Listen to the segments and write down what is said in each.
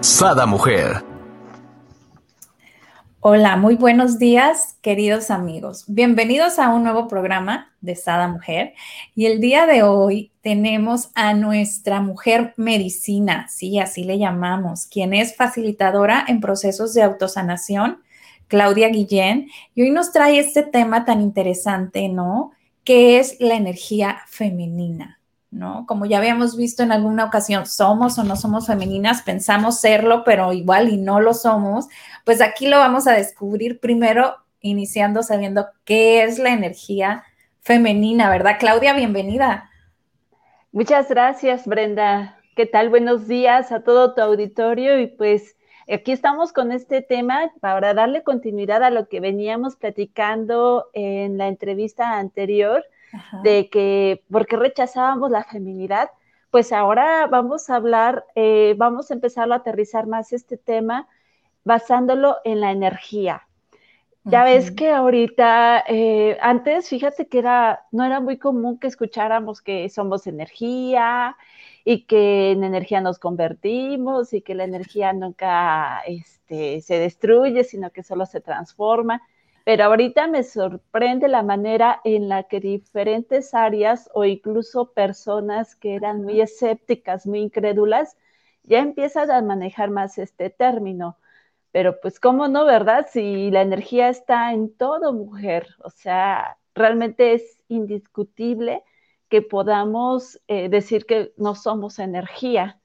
Sada Mujer. Hola, muy buenos días, queridos amigos. Bienvenidos a un nuevo programa de Sada Mujer. Y el día de hoy tenemos a nuestra mujer medicina, sí, así le llamamos, quien es facilitadora en procesos de autosanación, Claudia Guillén. Y hoy nos trae este tema tan interesante, ¿no? Que es la energía femenina, ¿no? Como ya habíamos visto en alguna ocasión, somos o no somos femeninas, pensamos serlo, pero igual y no lo somos. Pues aquí lo vamos a descubrir primero, iniciando sabiendo qué es la energía femenina, ¿verdad, Claudia? Bienvenida. Muchas gracias, Brenda. ¿Qué tal? Buenos días a todo tu auditorio. Y pues aquí estamos con este tema para darle continuidad a lo que veníamos platicando en la entrevista anterior. Ajá. De que, porque rechazábamos la feminidad, pues ahora vamos a hablar, vamos a empezar a aterrizar más este tema basándolo en la energía. Ya ves que ahorita, antes, fíjate que no era muy común que escucháramos que somos energía y que en energía nos convertimos y que la energía nunca se destruye, sino que solo se transforma. Pero ahorita me sorprende la manera en la que diferentes áreas o incluso personas que eran muy escépticas, muy incrédulas, ya empiezan a manejar más este término. Pero pues cómo no, ¿verdad? Si la energía está en todo, mujer. O sea, realmente es indiscutible que podamos decir que no somos energía.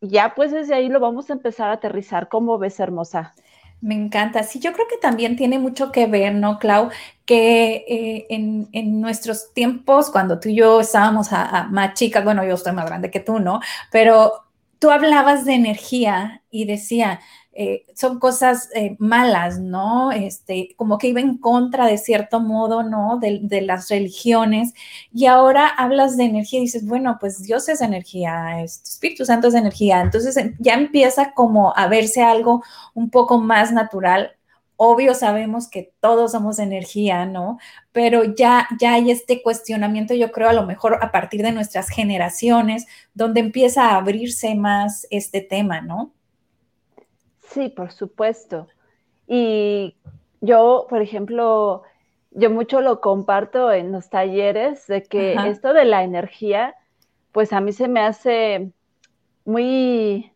Ya pues desde ahí lo vamos a empezar a aterrizar. ¿Cómo ves, hermosa? Me encanta. Sí, yo creo que también tiene mucho que ver, ¿no, Clau? Que en nuestros tiempos, cuando tú y yo estábamos más chicas, bueno, yo estoy más grande que tú, ¿no? Pero tú hablabas de energía y decía, son cosas malas, ¿no? Como que iba en contra de cierto modo, ¿no? De las religiones. Y ahora hablas de energía y dices, bueno, pues Dios es energía, Espíritu Santo es energía. Entonces ya empieza como a verse algo un poco más natural. Obvio, sabemos que todos somos energía, ¿no? Pero ya hay este cuestionamiento, yo creo, a lo mejor a partir de nuestras generaciones, donde empieza a abrirse más este tema, ¿no? Sí, por supuesto. Y yo, por ejemplo, yo mucho lo comparto en los talleres de que Ajá. esto de la energía, pues a mí se me hace muy,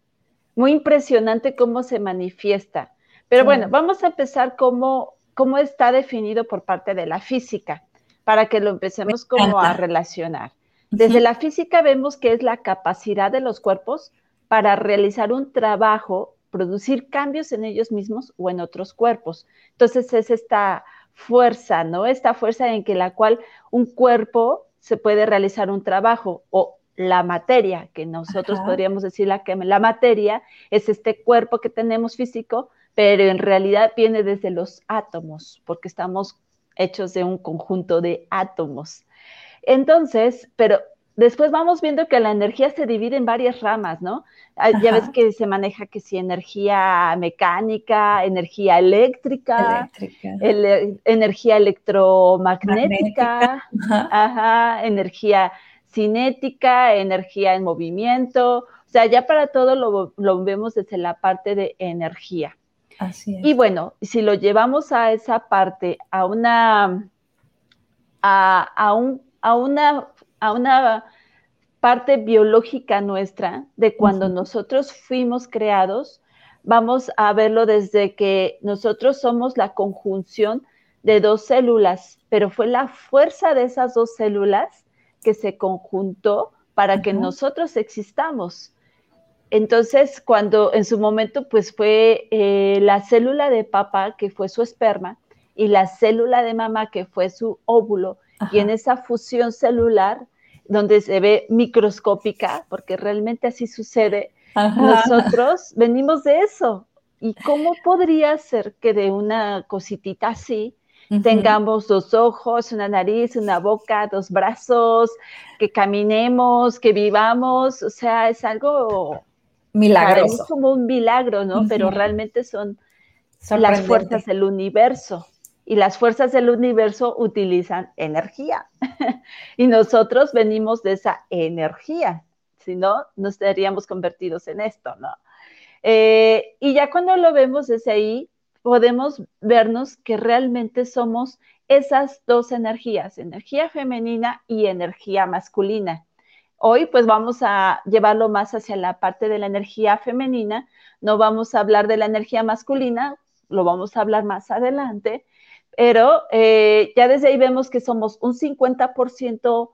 muy impresionante cómo se manifiesta. Pero sí. Bueno, vamos a empezar cómo está definido por parte de la física, para que lo empecemos como a relacionar. Desde la física vemos que es la capacidad de los cuerpos para realizar un trabajo, producir cambios en ellos mismos o en otros cuerpos. Entonces es esta fuerza, ¿no? Esta fuerza en que la cual un cuerpo se puede realizar un trabajo, o la materia, que nosotros Ajá. podríamos decir que la materia es este cuerpo que tenemos físico, pero en realidad viene desde los átomos, porque estamos hechos de un conjunto de átomos. Entonces, pero después vamos viendo que la energía se divide en varias ramas, ¿no? Ajá. Ya ves que se maneja que si energía mecánica, energía eléctrica. Energía electromagnética, ajá, energía cinética, energía en movimiento. O sea, ya para todo lo vemos desde la parte de energía. Así es. Y bueno, si lo llevamos a esa parte, a una parte biológica nuestra de cuando nosotros fuimos creados, vamos a verlo desde que nosotros somos la conjunción de dos células, pero fue la fuerza de esas dos células que se conjuntó para que nosotros existamos. Entonces, cuando en su momento pues fue la célula de papá, que fue su esperma, y la célula de mamá, que fue su óvulo, Ajá. y en esa fusión celular, donde se ve microscópica, porque realmente así sucede, Ajá. Nosotros venimos de eso. ¿Y cómo podría ser que de una cositita así tengamos dos ojos, una nariz, una boca, dos brazos, que caminemos, que vivamos? O sea, es algo milagroso. Es como un milagro, ¿no? Pero realmente son las fuerzas del universo. Y las fuerzas del universo utilizan energía. Y nosotros venimos de esa energía. Si no, nos estaríamos convertidos en esto, ¿no? Y ya cuando lo vemos desde ahí, podemos vernos que realmente somos esas dos energías, energía femenina y energía masculina. Hoy, pues, vamos a llevarlo más hacia la parte de la energía femenina. No vamos a hablar de la energía masculina, lo vamos a hablar más adelante. Pero ya desde ahí vemos que somos un 50%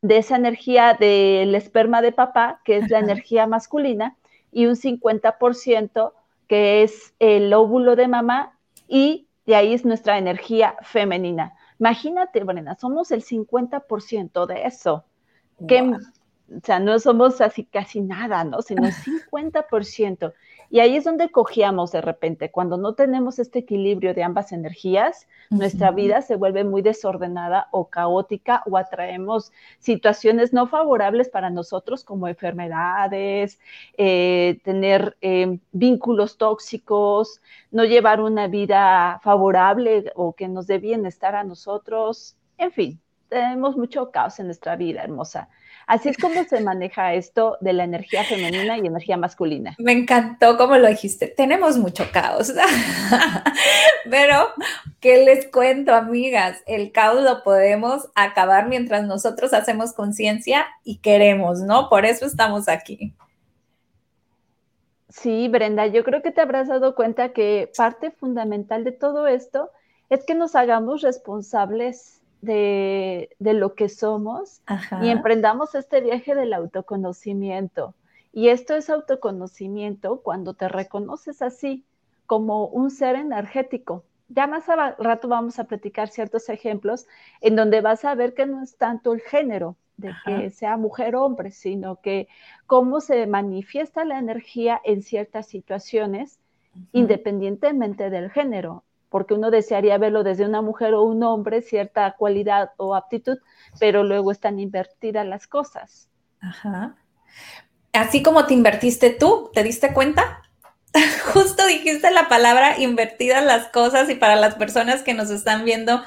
de esa energía del esperma de papá, que es la energía masculina, y un 50% que es el óvulo de mamá, y de ahí es nuestra energía femenina. Imagínate, Brenda, somos el 50% de eso. Wow. Que, o sea, no somos así casi nada, ¿no? Sino el 50%. Y ahí es donde cojeamos de repente. Cuando no tenemos este equilibrio de ambas energías, nuestra vida se vuelve muy desordenada o caótica, o atraemos situaciones no favorables para nosotros, como enfermedades, tener vínculos tóxicos, no llevar una vida favorable o que nos dé bienestar a nosotros. En fin, tenemos mucho caos en nuestra vida, hermosa. Así es como se maneja esto de la energía femenina y energía masculina. Me encantó como lo dijiste. Tenemos mucho caos. Pero, ¿qué les cuento, amigas? El caos lo podemos acabar mientras nosotros hacemos conciencia y queremos, ¿no? Por eso estamos aquí. Sí, Brenda, yo creo que te habrás dado cuenta que parte fundamental de todo esto es que nos hagamos responsables de lo que somos. Ajá. Y emprendamos este viaje del autoconocimiento. Y esto es autoconocimiento cuando te reconoces así, como un ser energético. Ya más a rato vamos a platicar ciertos ejemplos en donde vas a ver que no es tanto el género, de que sea mujer o hombre, sino que cómo se manifiesta la energía en ciertas situaciones, independientemente del género. Porque uno desearía verlo desde una mujer o un hombre, cierta cualidad o aptitud, pero luego están invertidas las cosas. Ajá. Así como te invertiste tú, ¿te diste cuenta? Justo dijiste la palabra invertidas las cosas, y para las personas que nos están viendo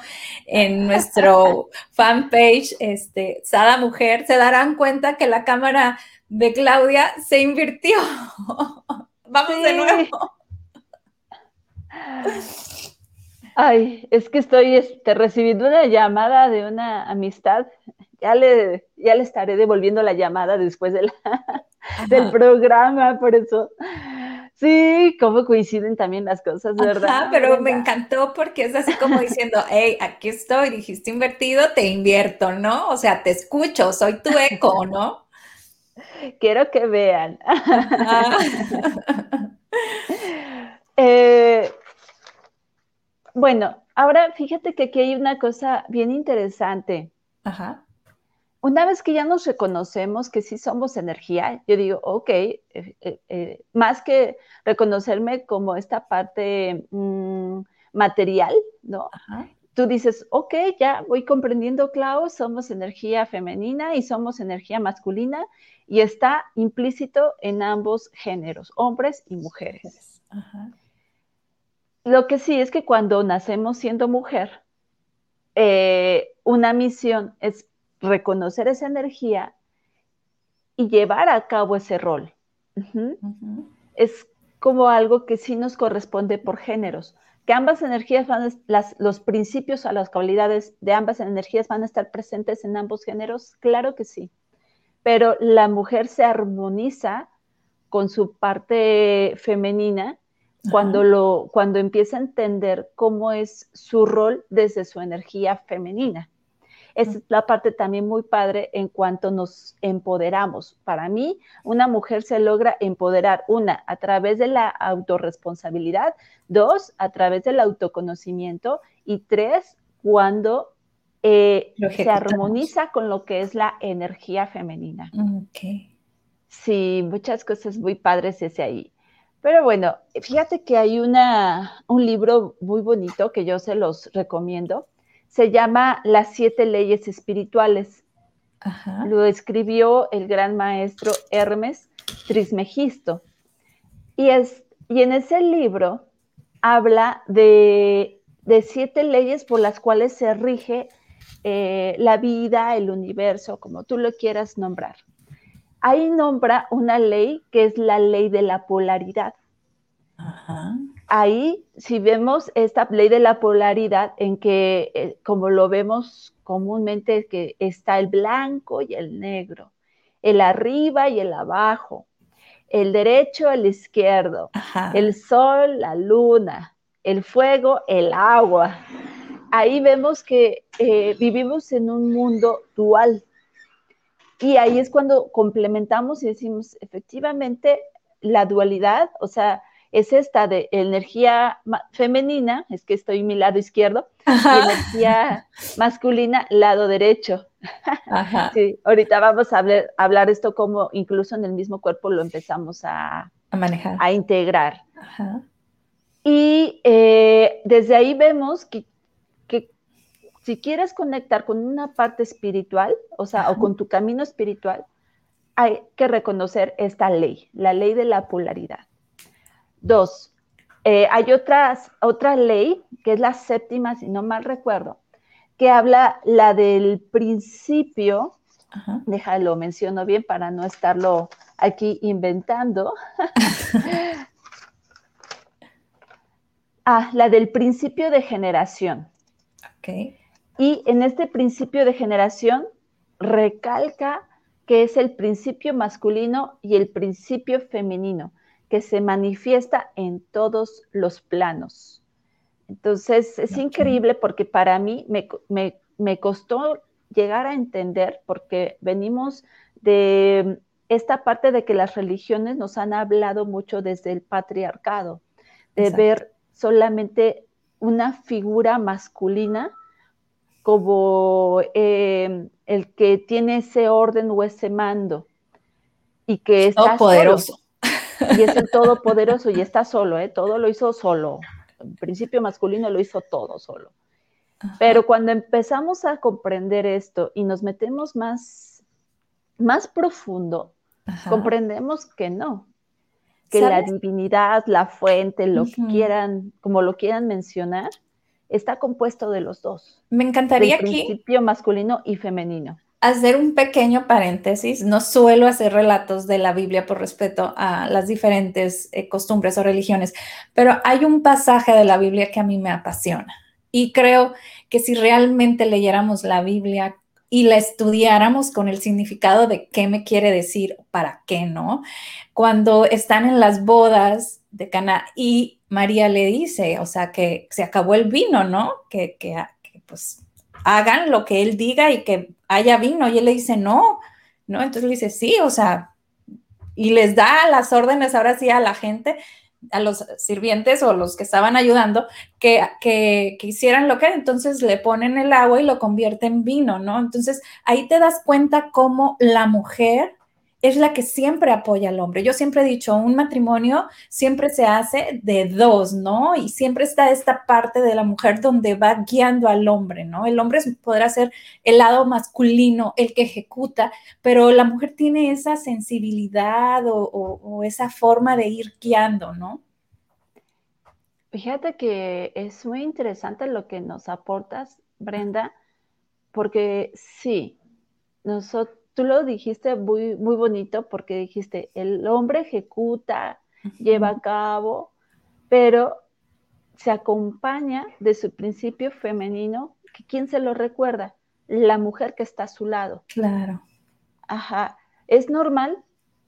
en nuestro fanpage, Sada Mujer, se darán cuenta que la cámara de Claudia se invirtió. Vamos de nuevo. Ay, es que estoy recibiendo una llamada de una amistad. Ya le estaré devolviendo la llamada después del programa, por eso. Sí, cómo coinciden también las cosas, ¿verdad? Ajá, pero me encantó porque es así como diciendo, hey, aquí estoy, dijiste invertido, te invierto, ¿no? O sea, te escucho, soy tu eco, ¿no? Quiero que vean. Bueno, ahora fíjate que aquí hay una cosa bien interesante. Ajá. Una vez que ya nos reconocemos que sí somos energía, yo digo, ok, más que reconocerme como esta parte material, ¿no? Ajá. Tú dices, ok, ya voy comprendiendo, Clau, somos energía femenina y somos energía masculina, y está implícito en ambos géneros, hombres y mujeres. Ajá. Lo que sí es que cuando nacemos siendo mujer, una misión es reconocer esa energía y llevar a cabo ese rol. Es como algo que sí nos corresponde por géneros, que ambas energías los principios o las cualidades de ambas energías van a estar presentes en ambos géneros, claro que sí, pero la mujer se armoniza con su parte femenina cuando empieza a entender cómo es su rol desde su energía femenina. Esa es la parte también muy padre en cuanto nos empoderamos. Para mí, una mujer se logra empoderar, una, a través de la autorresponsabilidad, dos, a través del autoconocimiento, y tres, cuando se armoniza con lo que es la energía femenina. Okay. Sí, muchas cosas muy padres ese ahí. Pero bueno, fíjate que hay un libro muy bonito que yo se los recomiendo. Se llama Las Siete Leyes Espirituales. Ajá. Lo escribió el gran maestro Hermes Trismegisto. Y en ese libro habla de siete leyes por las cuales se rige la vida, el universo, como tú lo quieras nombrar. Ahí nombra una ley que es la ley de la polaridad. Ajá. Ahí, si vemos esta ley de la polaridad, en que, como lo vemos comúnmente, que está el blanco y el negro, el arriba y el abajo, el derecho, el izquierdo, ajá, el sol, la luna, el fuego, el agua. Ahí vemos que vivimos en un mundo dual. Y ahí es cuando complementamos y decimos, efectivamente, la dualidad, o sea, es esta de energía femenina, es que estoy mi lado izquierdo, ajá, y energía masculina, lado derecho. Ajá. Sí, ahorita vamos a hablar esto, como incluso en el mismo cuerpo lo empezamos a manejar, a integrar. Ajá. Y desde ahí vemos que si quieres conectar con una parte espiritual, o sea, ajá, o con tu camino espiritual, hay que reconocer esta ley, la ley de la polaridad. 2, hay otra ley, que es la séptima, si no mal recuerdo, que habla la del principio, ajá, déjalo, menciono bien para no estarlo aquí inventando. Ah, la del principio de generación. Ok. Y en este principio de generación recalca que es el principio masculino y el principio femenino, que se manifiesta en todos los planos. Entonces, es increíble porque para mí me costó llegar a entender, porque venimos de esta parte de que las religiones nos han hablado mucho desde el patriarcado, de exacto, ver solamente una figura masculina como el que tiene ese orden o ese mando, y que está poderoso. Solo. Y es el todopoderoso y está solo, todo lo hizo solo. En principio masculino lo hizo todo solo. Ajá. Pero cuando empezamos a comprender esto y nos metemos más profundo, ajá, comprendemos que no. Que ¿sabes? La divinidad, la fuente, lo uh-huh, que quieran, como lo quieran mencionar, está compuesto de los dos. Me encantaría aquí... principio masculino y femenino. Hacer un pequeño paréntesis, no suelo hacer relatos de la Biblia por respeto a las diferentes costumbres o religiones, pero hay un pasaje de la Biblia que a mí me apasiona y creo que si realmente leyéramos la Biblia y la estudiáramos con el significado de qué me quiere decir, para qué no, cuando están en las bodas de Caná y María le dice, o sea, que se acabó el vino, ¿no? Que pues... hagan lo que él diga y que haya vino. Y él le dice, no. Entonces le dice, sí, o sea, y les da las órdenes ahora sí a la gente, a los sirvientes o los que estaban ayudando, que hicieran lo que, entonces le ponen el agua y lo convierte en vino, ¿no? Entonces ahí te das cuenta cómo la mujer es la que siempre apoya al hombre. Yo siempre he dicho, un matrimonio siempre se hace de dos, ¿no? Y siempre está esta parte de la mujer donde va guiando al hombre, ¿no? El hombre podrá ser el lado masculino, el que ejecuta, pero la mujer tiene esa sensibilidad o esa forma de ir guiando, ¿no? Fíjate que es muy interesante lo que nos aportas, Brenda, porque sí, nosotros, tú lo dijiste muy, muy bonito, porque dijiste, el hombre ejecuta, uh-huh, lleva a cabo, pero se acompaña de su principio femenino, que ¿quién se lo recuerda? La mujer que está a su lado. Claro. Ajá. Es normal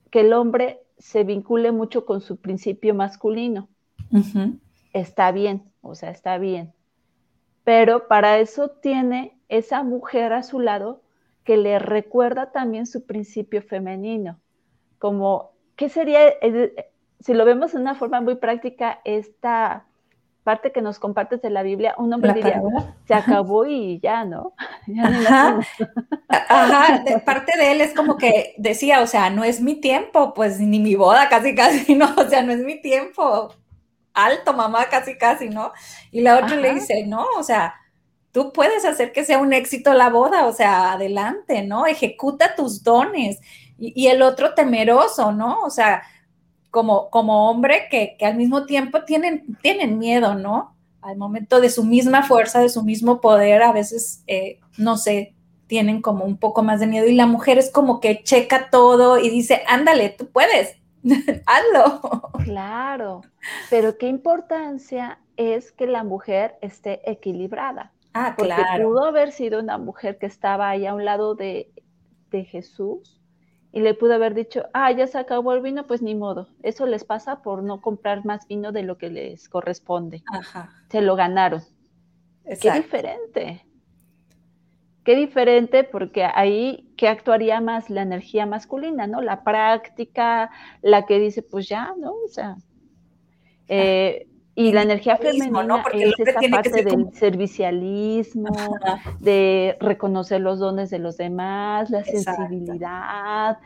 que el hombre se vincule mucho con su principio masculino. Uh-huh. Está bien, o sea, está bien. Pero para eso tiene esa mujer a su lado, que le recuerda también su principio femenino, como, ¿qué sería, si lo vemos de una forma muy práctica, esta parte que nos compartes de la Biblia, un hombre diría, acabó. Se acabó y ya, ¿no? Ya no. Ajá, de parte de él es como que decía, o sea, no es mi tiempo, pues ni mi boda casi casi, ¿no? O sea, no es mi tiempo, alto mamá casi casi, ¿no? Y la otra le dice, no, o sea, tú puedes hacer que sea un éxito la boda, o sea, adelante, ¿no? Ejecuta tus dones. Y el otro temeroso, ¿no? O sea, como hombre que al mismo tiempo tienen miedo, ¿no? Al momento de su misma fuerza, de su mismo poder, a veces, no sé, tienen como un poco más de miedo. Y la mujer es como que checa todo y dice, ándale, tú puedes, hazlo. Claro, pero qué importancia es que la mujer esté equilibrada. Ah, porque claro. Pudo haber sido una mujer que estaba ahí a un lado de Jesús, y le pudo haber dicho, ya se acabó el vino, pues ni modo. Eso les pasa por no comprar más vino de lo que les corresponde. Ajá. Se lo ganaron. Exacto. Qué diferente. Qué diferente, porque ahí, ¿qué actuaría más? La energía masculina, ¿no? La práctica, la que dice, pues ya, ¿no? O sea, y la energía femenina, ¿no? Es esa parte del servicialismo, de reconocer los dones de los demás, la sensibilidad,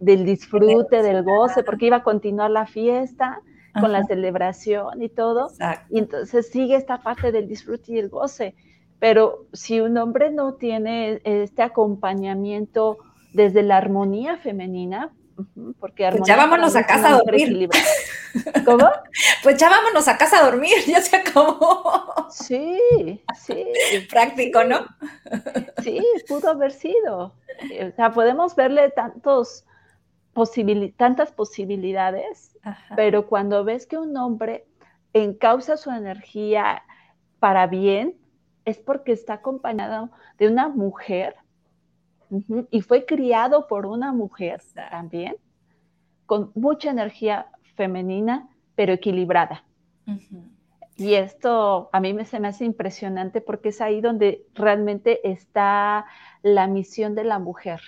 del disfrute, del goce, porque iba a continuar la fiesta con la celebración y todo. Exacto. Y entonces sigue esta parte del disfrute y el goce. Pero si un hombre no tiene este acompañamiento desde la armonía femenina, porque pues ya vámonos a casa a dormir. ¿Cómo? Pues ya vámonos a casa a dormir, ya se acabó. Sí, sí. Práctico, sí. ¿No? Sí, pudo haber sido. O sea, podemos verle tantas posibilidades, ajá, pero cuando ves que un hombre encausa su energía para bien, es porque está acompañado de una mujer. Y fue criado por una mujer también, con mucha energía femenina, pero equilibrada. Uh-huh. Y esto a mí se me hace impresionante porque es ahí donde realmente está la misión de la mujer.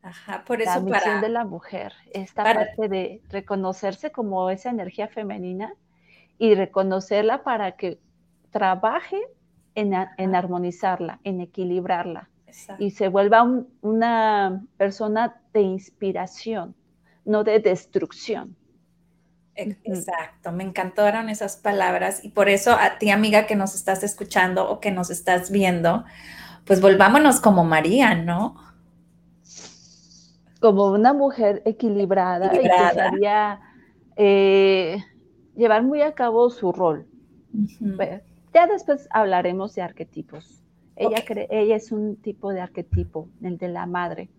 Ajá, por eso la misión de la mujer, esta parte de reconocerse como esa energía femenina y reconocerla para que trabaje en armonizarla, en equilibrarla. Exacto. Y se vuelva una persona de inspiración, no de destrucción. Exacto, me encantaron esas palabras. Y por eso a ti, amiga, que nos estás escuchando o que nos estás viendo, pues volvámonos como María, ¿no? Como una mujer equilibrada. Y que sabía llevar muy a cabo su rol. Uh-huh. Bueno, ya después hablaremos de arquetipos. Ella, ella es un tipo de arquetipo, el de la madre,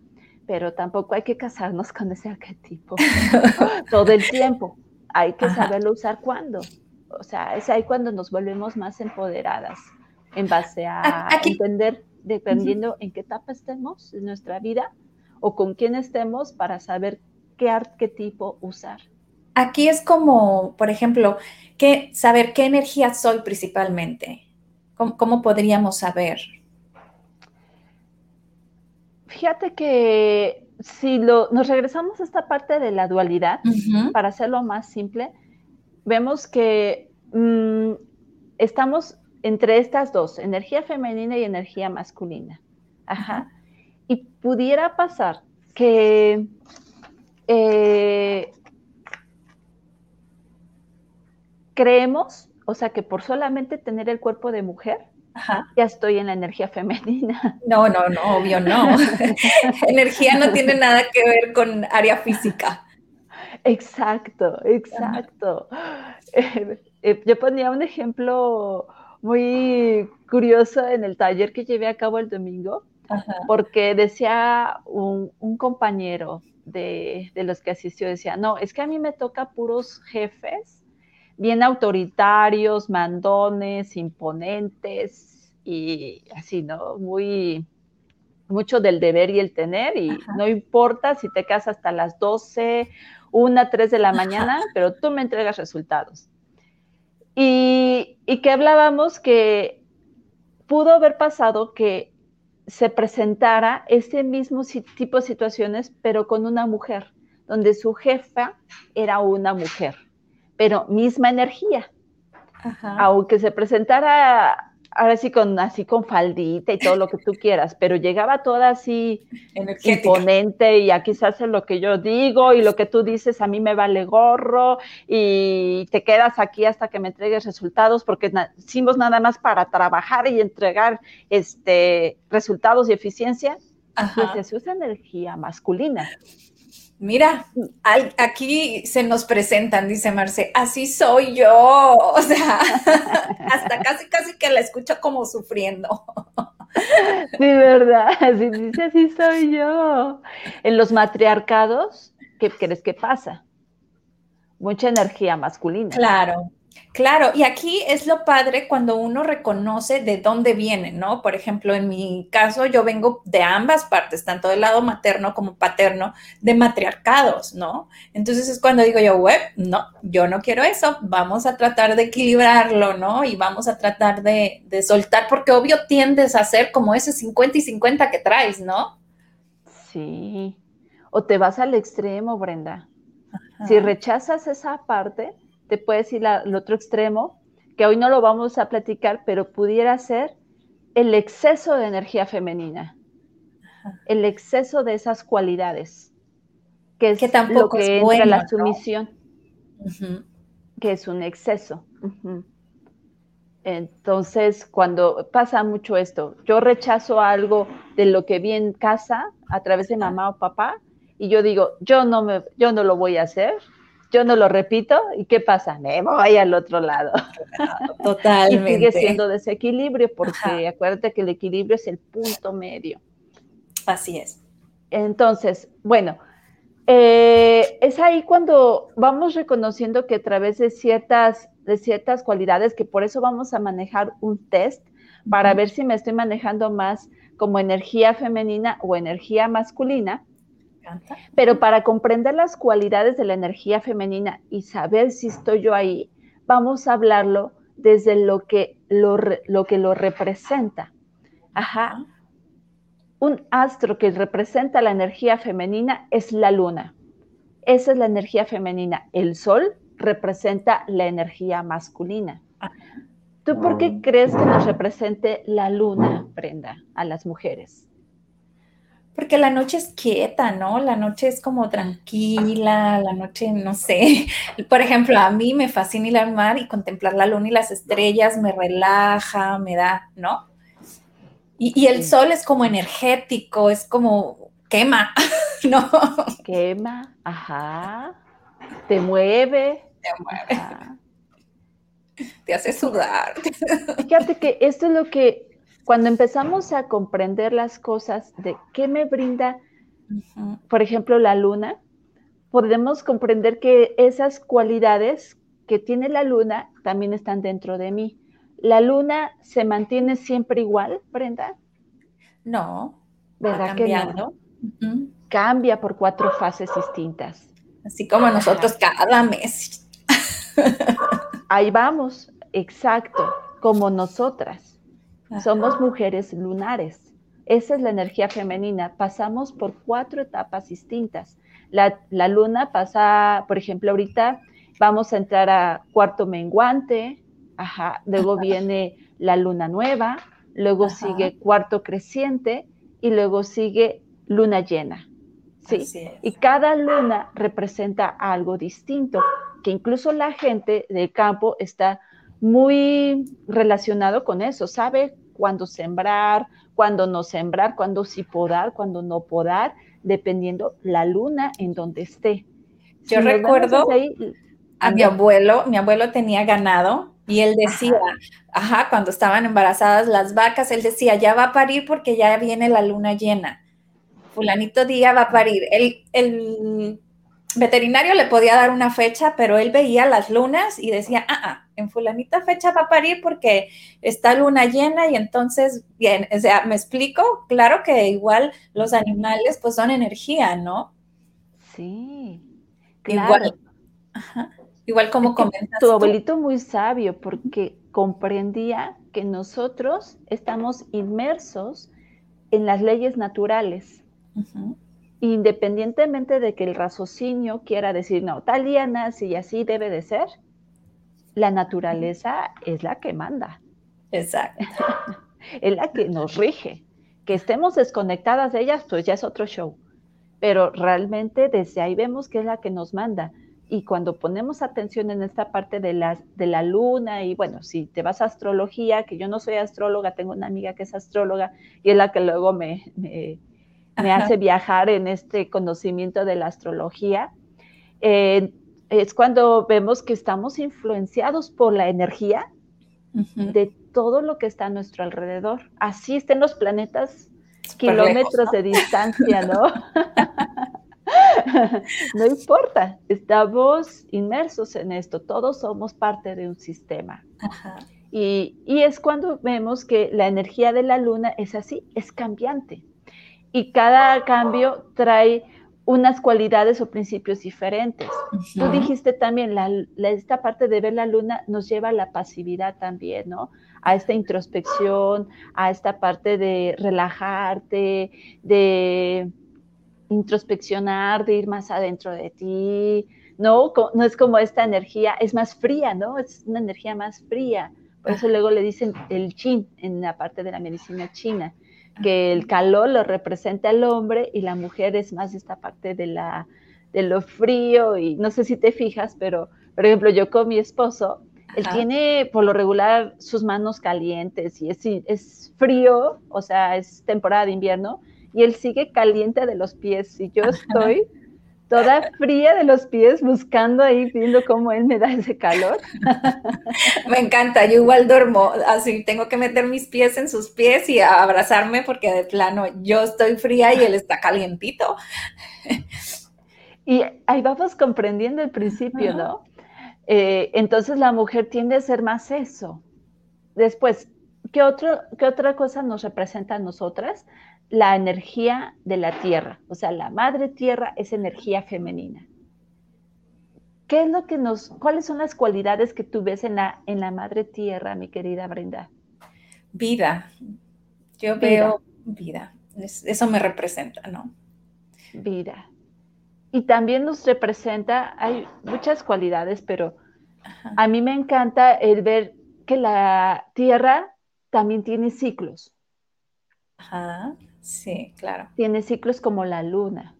pero tampoco hay que casarnos con ese arquetipo todo el tiempo. Hay que saberlo usar cuando. O sea, es ahí cuando nos volvemos más empoderadas en base a entender, dependiendo en qué etapa estemos en nuestra vida o con quién estemos para saber qué arquetipo usar. Aquí es como, por ejemplo, saber qué energía soy principalmente. ¿Cómo podríamos saber? Fíjate que si nos regresamos a esta parte de la dualidad, para hacerlo más simple, vemos que estamos entre estas dos, energía femenina y energía masculina. Ajá. Y pudiera pasar que creemos, o sea, que por solamente tener el cuerpo de mujer, ya estoy en la energía femenina. No, obvio no. Energía no tiene nada que ver con área física. Exacto. Yo ponía un ejemplo muy curioso en el taller que llevé a cabo el domingo, porque decía un compañero de los que asistió, decía, no, es que a mí me toca puros jefes, bien autoritarios, mandones, imponentes y así, ¿no? Mucho del deber y el tener, y no importa si te casas hasta las 12, 1, 3 de la mañana, pero tú me entregas resultados. Y que hablábamos que pudo haber pasado que se presentara ese mismo tipo de situaciones, pero con una mujer, donde su jefa era una mujer, pero misma energía. Ajá. Aunque se presentara ahora sí con faldita y todo lo que tú quieras, pero llegaba toda así imponente y aquí se hace lo que yo digo y lo que tú dices a mí me vale gorro y te quedas aquí hasta que me entregues resultados, porque nacimos nada más para trabajar y entregar resultados y eficiencia. Ajá. Pues se usa energía masculina. Mira, aquí se nos presentan, dice Marce, así soy yo, o sea, hasta casi que la escucho como sufriendo. Sí, verdad, sí, dice así soy yo. En los matriarcados, ¿qué crees que pasa? Mucha energía masculina. Claro, y aquí es lo padre cuando uno reconoce de dónde viene, ¿no? Por ejemplo, en mi caso yo vengo de ambas partes, tanto del lado materno como paterno, de matriarcados, ¿no? Entonces es cuando digo yo, no, yo no quiero eso, vamos a tratar de equilibrarlo, ¿no? Y vamos a tratar de soltar, porque obvio tiendes a hacer como ese 50 y 50 que traes, ¿no? Sí, o te vas al extremo, Brenda. Ajá. Si rechazas esa parte... te puedes ir al otro extremo, que hoy no lo vamos a platicar, pero pudiera ser el exceso de energía femenina, el exceso de esas cualidades, que es lo que entra la sumisión, ¿no? Que es un exceso. Uh-huh. Entonces, cuando pasa mucho esto, yo rechazo algo de lo que vi en casa a través de mamá o papá, y yo digo, yo no lo voy a hacer, yo no lo repito, ¿y qué pasa? Me voy al otro lado. Totalmente. Y sigue siendo desequilibrio, porque ajá, acuérdate que el equilibrio es el punto medio. Así es. Entonces, bueno, es ahí cuando vamos reconociendo que a través de ciertas cualidades, que por eso vamos a manejar un test, para ver si me estoy manejando más como energía femenina o energía masculina, pero para comprender las cualidades de la energía femenina y saber si estoy yo ahí, vamos a hablarlo desde lo que lo representa. Ajá. Un astro que representa la energía femenina es la luna. Esa es la energía femenina. El sol representa la energía masculina. ¿Tú por qué crees que nos represente la luna, Brenda, a las mujeres? Porque la noche es quieta, ¿no? La noche es como tranquila, la noche, no sé. Por ejemplo, a mí me fascina ir al mar y contemplar la luna y las estrellas, me relaja, me da, ¿no? Y el sol es como energético, es como quema, ¿no? Quema, ajá. Te mueve. Ajá. Te hace sudar. Fíjate que esto es lo que... cuando empezamos a comprender las cosas de qué me brinda, por ejemplo, la luna, podemos comprender que esas cualidades que tiene la luna también están dentro de mí. ¿La luna se mantiene siempre igual, Brenda? No. ¿Verdad que no? Uh-huh. Cambia por 4 fases distintas. Así como nosotros cada mes. Ahí vamos, exacto, como nosotras. Ajá. Somos mujeres lunares. Esa es la energía femenina. Pasamos por 4 etapas distintas. La luna pasa, por ejemplo, ahorita vamos a entrar a cuarto menguante, ajá, luego ajá, viene la luna nueva, luego ajá, sigue cuarto creciente y luego sigue luna llena. ¿Sí? Y cada luna representa algo distinto, que incluso la gente del campo está muy relacionado con eso, sabe cuándo sembrar, cuándo no sembrar, cuándo sí podar, cuándo no podar, dependiendo la luna en donde esté. Yo recuerdo a mi abuelo tenía ganado y él decía, ajá, cuando estaban embarazadas las vacas, él decía, ya va a parir porque ya viene la luna llena, fulanito día va a parir. El veterinario le podía dar una fecha, pero él veía las lunas y decía, en fulanita fecha va a parir porque está luna llena y entonces, bien, o sea, ¿me explico? Claro que igual los animales pues son energía, ¿no? Sí, claro. Igual como comentas tu abuelito tú. Muy sabio, porque comprendía que nosotros estamos inmersos en las leyes naturales. Uh-huh. Independientemente de que el raciocinio quiera decir, no, tal día nace y así debe de ser, la naturaleza es la que manda. Exacto. Es la que nos rige. Que estemos desconectadas de ellas, pues ya es otro show. Pero realmente desde ahí vemos que es la que nos manda. Y cuando ponemos atención en esta parte de la luna, y bueno, si te vas a astrología, que yo no soy astróloga, tengo una amiga que es astróloga, y es la que luego me hace viajar en este conocimiento de la astrología, es cuando vemos que estamos influenciados por la energía de todo lo que está a nuestro alrededor. Así estén los planetas kilómetros de distancia, ¿no? No importa, estamos inmersos en esto, todos somos parte de un sistema. Ajá. Y es cuando vemos que la energía de la luna es así, es cambiante. Y cada cambio trae unas cualidades o principios diferentes. Uh-huh. Tú dijiste también, esta parte de ver la luna nos lleva a la pasividad también, ¿no? A esta introspección, a esta parte de relajarte, de introspeccionar, de ir más adentro de ti, ¿no? No es como esta energía, es más fría, ¿no? Es una energía más fría. Por eso luego le dicen el yin en la parte de la medicina china, que el calor lo representa el hombre y la mujer es más esta parte de lo frío. Y no sé si te fijas, pero, por ejemplo, yo con mi esposo, él tiene por lo regular sus manos calientes y es frío, o sea, es temporada de invierno, y él sigue caliente de los pies y yo estoy toda fría de los pies buscando ahí, viendo cómo él me da ese calor. Me encanta, yo igual duermo, así tengo que meter mis pies en sus pies y abrazarme porque de plano yo estoy fría y él está calientito. Y ahí vamos comprendiendo el principio, ¿no? Entonces la mujer tiende a ser más eso. Después, ¿qué otra cosa nos representa a nosotras? La energía de la tierra, o sea, la madre tierra es energía femenina. ¿Qué es lo que cuáles son las cualidades que tú ves en la madre tierra, mi querida Brenda? Vida. Yo veo vida. Eso me representa, ¿no? Vida. Y también nos representa, hay muchas cualidades, pero a mí me encanta el ver que la tierra también tiene ciclos. Ajá, sí, claro. Tiene ciclos como la luna.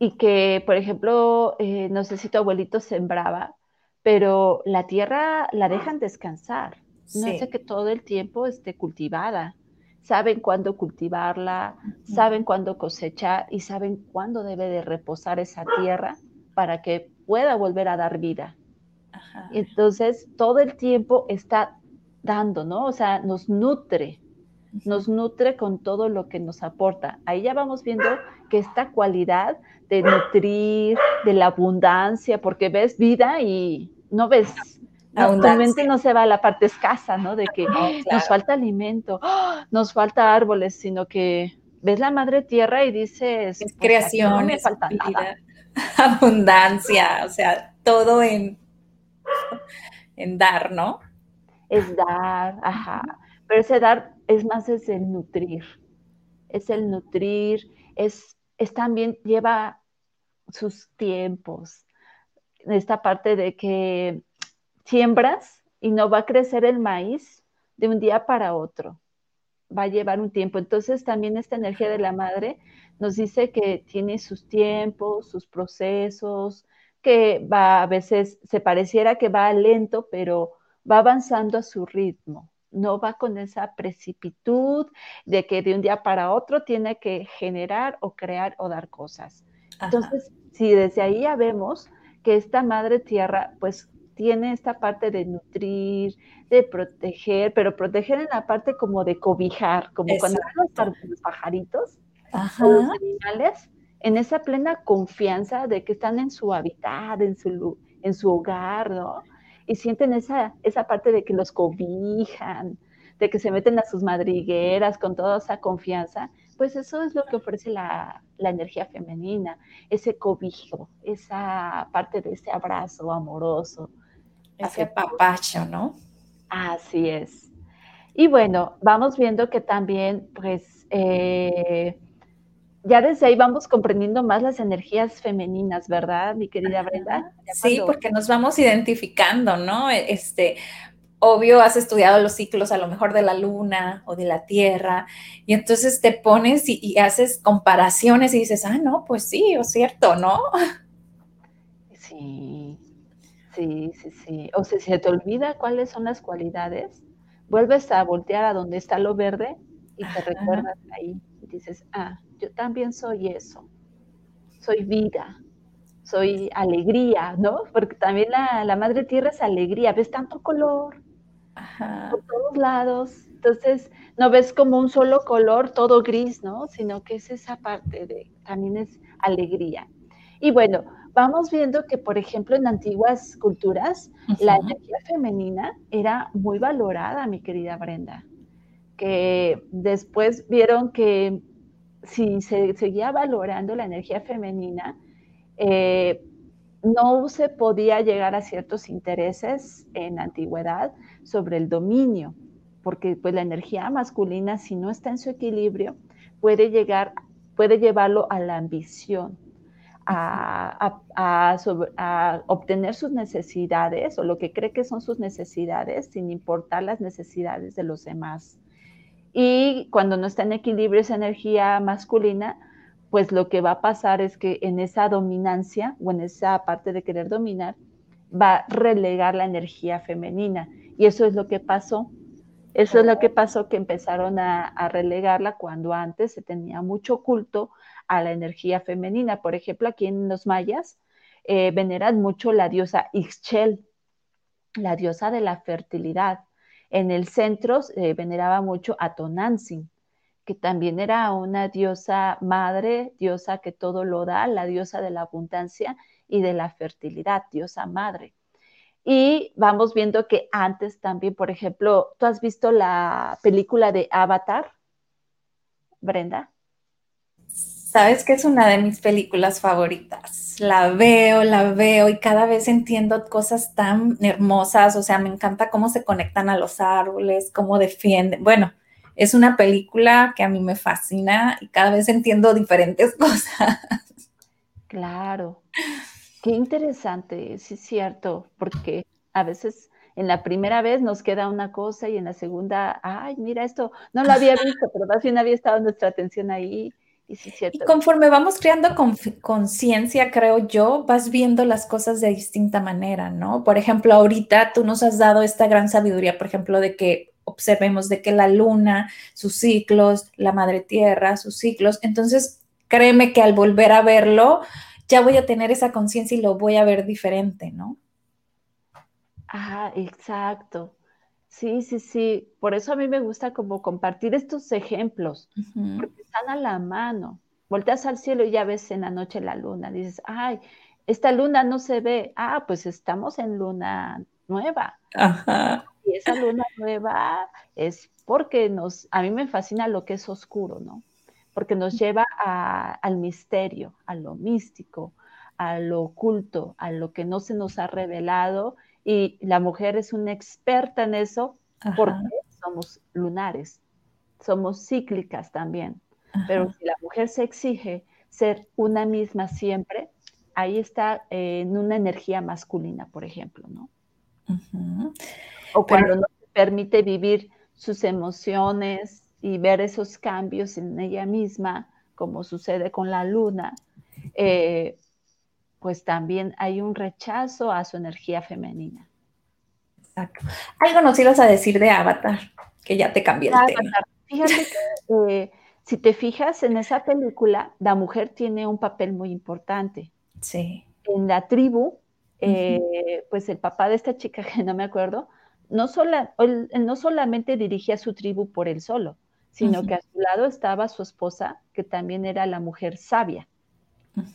Y que, por ejemplo, no sé si tu abuelito sembraba, pero la tierra la dejan descansar. Sí. No es que todo el tiempo esté cultivada. Saben cuándo cultivarla, saben cuándo cosechar y saben cuándo debe de reposar esa tierra para que pueda volver a dar vida. Ajá. Entonces, todo el tiempo está dando, ¿no? O sea, nos nutre con todo lo que nos aporta. Ahí ya vamos viendo que esta cualidad de nutrir, de la abundancia, porque ves vida y no ves, tu mente no se va a la parte escasa, ¿no? De que nos falta alimento, nos falta árboles, sino que ves la madre tierra y dices, es creación, no me falta nada. Abundancia, o sea, todo en dar, ¿no? Es dar, pero ese dar es más es el nutrir, es también lleva sus tiempos, esta parte de que siembras y no va a crecer el maíz de un día para otro, va a llevar un tiempo. Entonces también esta energía de la madre nos dice que tiene sus tiempos, sus procesos, que va a veces, se pareciera que va lento, pero va avanzando a su ritmo. No va con esa precipitud de que de un día para otro tiene que generar o crear o dar cosas. Entonces, si desde ahí ya vemos que esta madre tierra, pues, tiene esta parte de nutrir, de proteger, pero proteger en la parte como de cobijar, como cuando están los pajaritos, los animales, en esa plena confianza de que están en su hábitat, en su hogar, ¿no? Y sienten esa parte de que los cobijan, de que se meten a sus madrigueras con toda esa confianza, pues eso es lo que ofrece la energía femenina, ese cobijo, esa parte de ese abrazo amoroso. Ese apapacho, ¿no? Así es. Y bueno, vamos viendo que también, pues, ya desde ahí vamos comprendiendo más las energías femeninas, ¿verdad, mi querida Brenda? Sí, porque nos vamos identificando, ¿no? Obvio, has estudiado los ciclos a lo mejor de la luna o de la tierra, y entonces te pones y haces comparaciones y dices, ah, no, pues sí, es cierto, ¿no? Sí, sí, sí, sí. O sea, si te olvida cuáles son las cualidades, vuelves a voltear a donde está lo verde y te recuerdas ahí y dices, ah, yo también soy eso, soy vida. Soy alegría, ¿no? Porque también la madre tierra es alegría. Ves tanto color, por todos lados. Entonces, no ves como un solo color, todo gris, ¿no? Sino que es esa parte también es alegría. Y bueno, vamos viendo que, por ejemplo, en antiguas culturas, la energía femenina era muy valorada, mi querida Brenda. Que después vieron que si se seguía valorando la energía femenina, no se podía llegar a ciertos intereses en la antigüedad sobre el dominio, porque pues la energía masculina, si no está en su equilibrio, puede llevarlo a la ambición, a obtener sus necesidades o lo que cree que son sus necesidades sin importar las necesidades de los demás. Y cuando no está en equilibrio esa energía masculina, pues lo que va a pasar es que en esa dominancia o en esa parte de querer dominar, va a relegar la energía femenina. Y eso es lo que pasó. Eso es lo que pasó, que empezaron a relegarla cuando antes se tenía mucho culto a la energía femenina. Por ejemplo, aquí en los mayas veneran mucho la diosa Ixchel, la diosa de la fertilidad. En el centro se veneraba mucho a Tonantzin, que también era una diosa madre, diosa que todo lo da, la diosa de la abundancia y de la fertilidad, diosa madre. Y vamos viendo que antes también, por ejemplo, ¿tú has visto la película de Avatar, Brenda? Sabes que es una de mis películas favoritas. La veo y cada vez entiendo cosas tan hermosas. O sea, me encanta cómo se conectan a los árboles, cómo defienden. Bueno, es una película que a mí me fascina y cada vez entiendo diferentes cosas. Claro. Qué interesante, sí es cierto, porque a veces en la primera vez nos queda una cosa y en la segunda, ay, mira esto, no lo había visto, pero más bien había estado nuestra atención ahí. Y sí es cierto. Y conforme vamos creando conciencia, creo yo, vas viendo las cosas de distinta manera, ¿no? Por ejemplo, ahorita tú nos has dado esta gran sabiduría, por ejemplo, de que observemos de que la luna, sus ciclos, la madre tierra, sus ciclos. Entonces, créeme que al volver a verlo, ya voy a tener esa conciencia y lo voy a ver diferente, ¿no? Ah, exacto. Sí, sí, sí. Por eso a mí me gusta como compartir estos ejemplos, porque están a la mano. Volteas al cielo y ya ves en la noche la luna. Dices, ay, esta luna no se ve. Ah, pues estamos en luna nueva. Ajá. Y esa luna nueva es porque a mí me fascina lo que es oscuro, ¿no? Porque nos lleva al misterio, a lo místico, a lo oculto, a lo que no se nos ha revelado. Y la mujer es una experta en eso porque somos lunares, somos cíclicas también. Pero si la mujer se exige ser una misma siempre, ahí está en una energía masculina, por ejemplo, ¿no? O cuando no se permite vivir sus emociones y ver esos cambios en ella misma, como sucede con la luna, pues también hay un rechazo a su energía femenina. Exacto. Algo nos ibas a decir de Avatar, que ya te cambié el tema. Fíjate que si te fijas en esa película, la mujer tiene un papel muy importante. Sí. En la tribu, pues el papá de esta chica, que no me acuerdo, no solamente dirigía su tribu por él solo, sino que a su lado estaba su esposa, que también era la mujer sabia,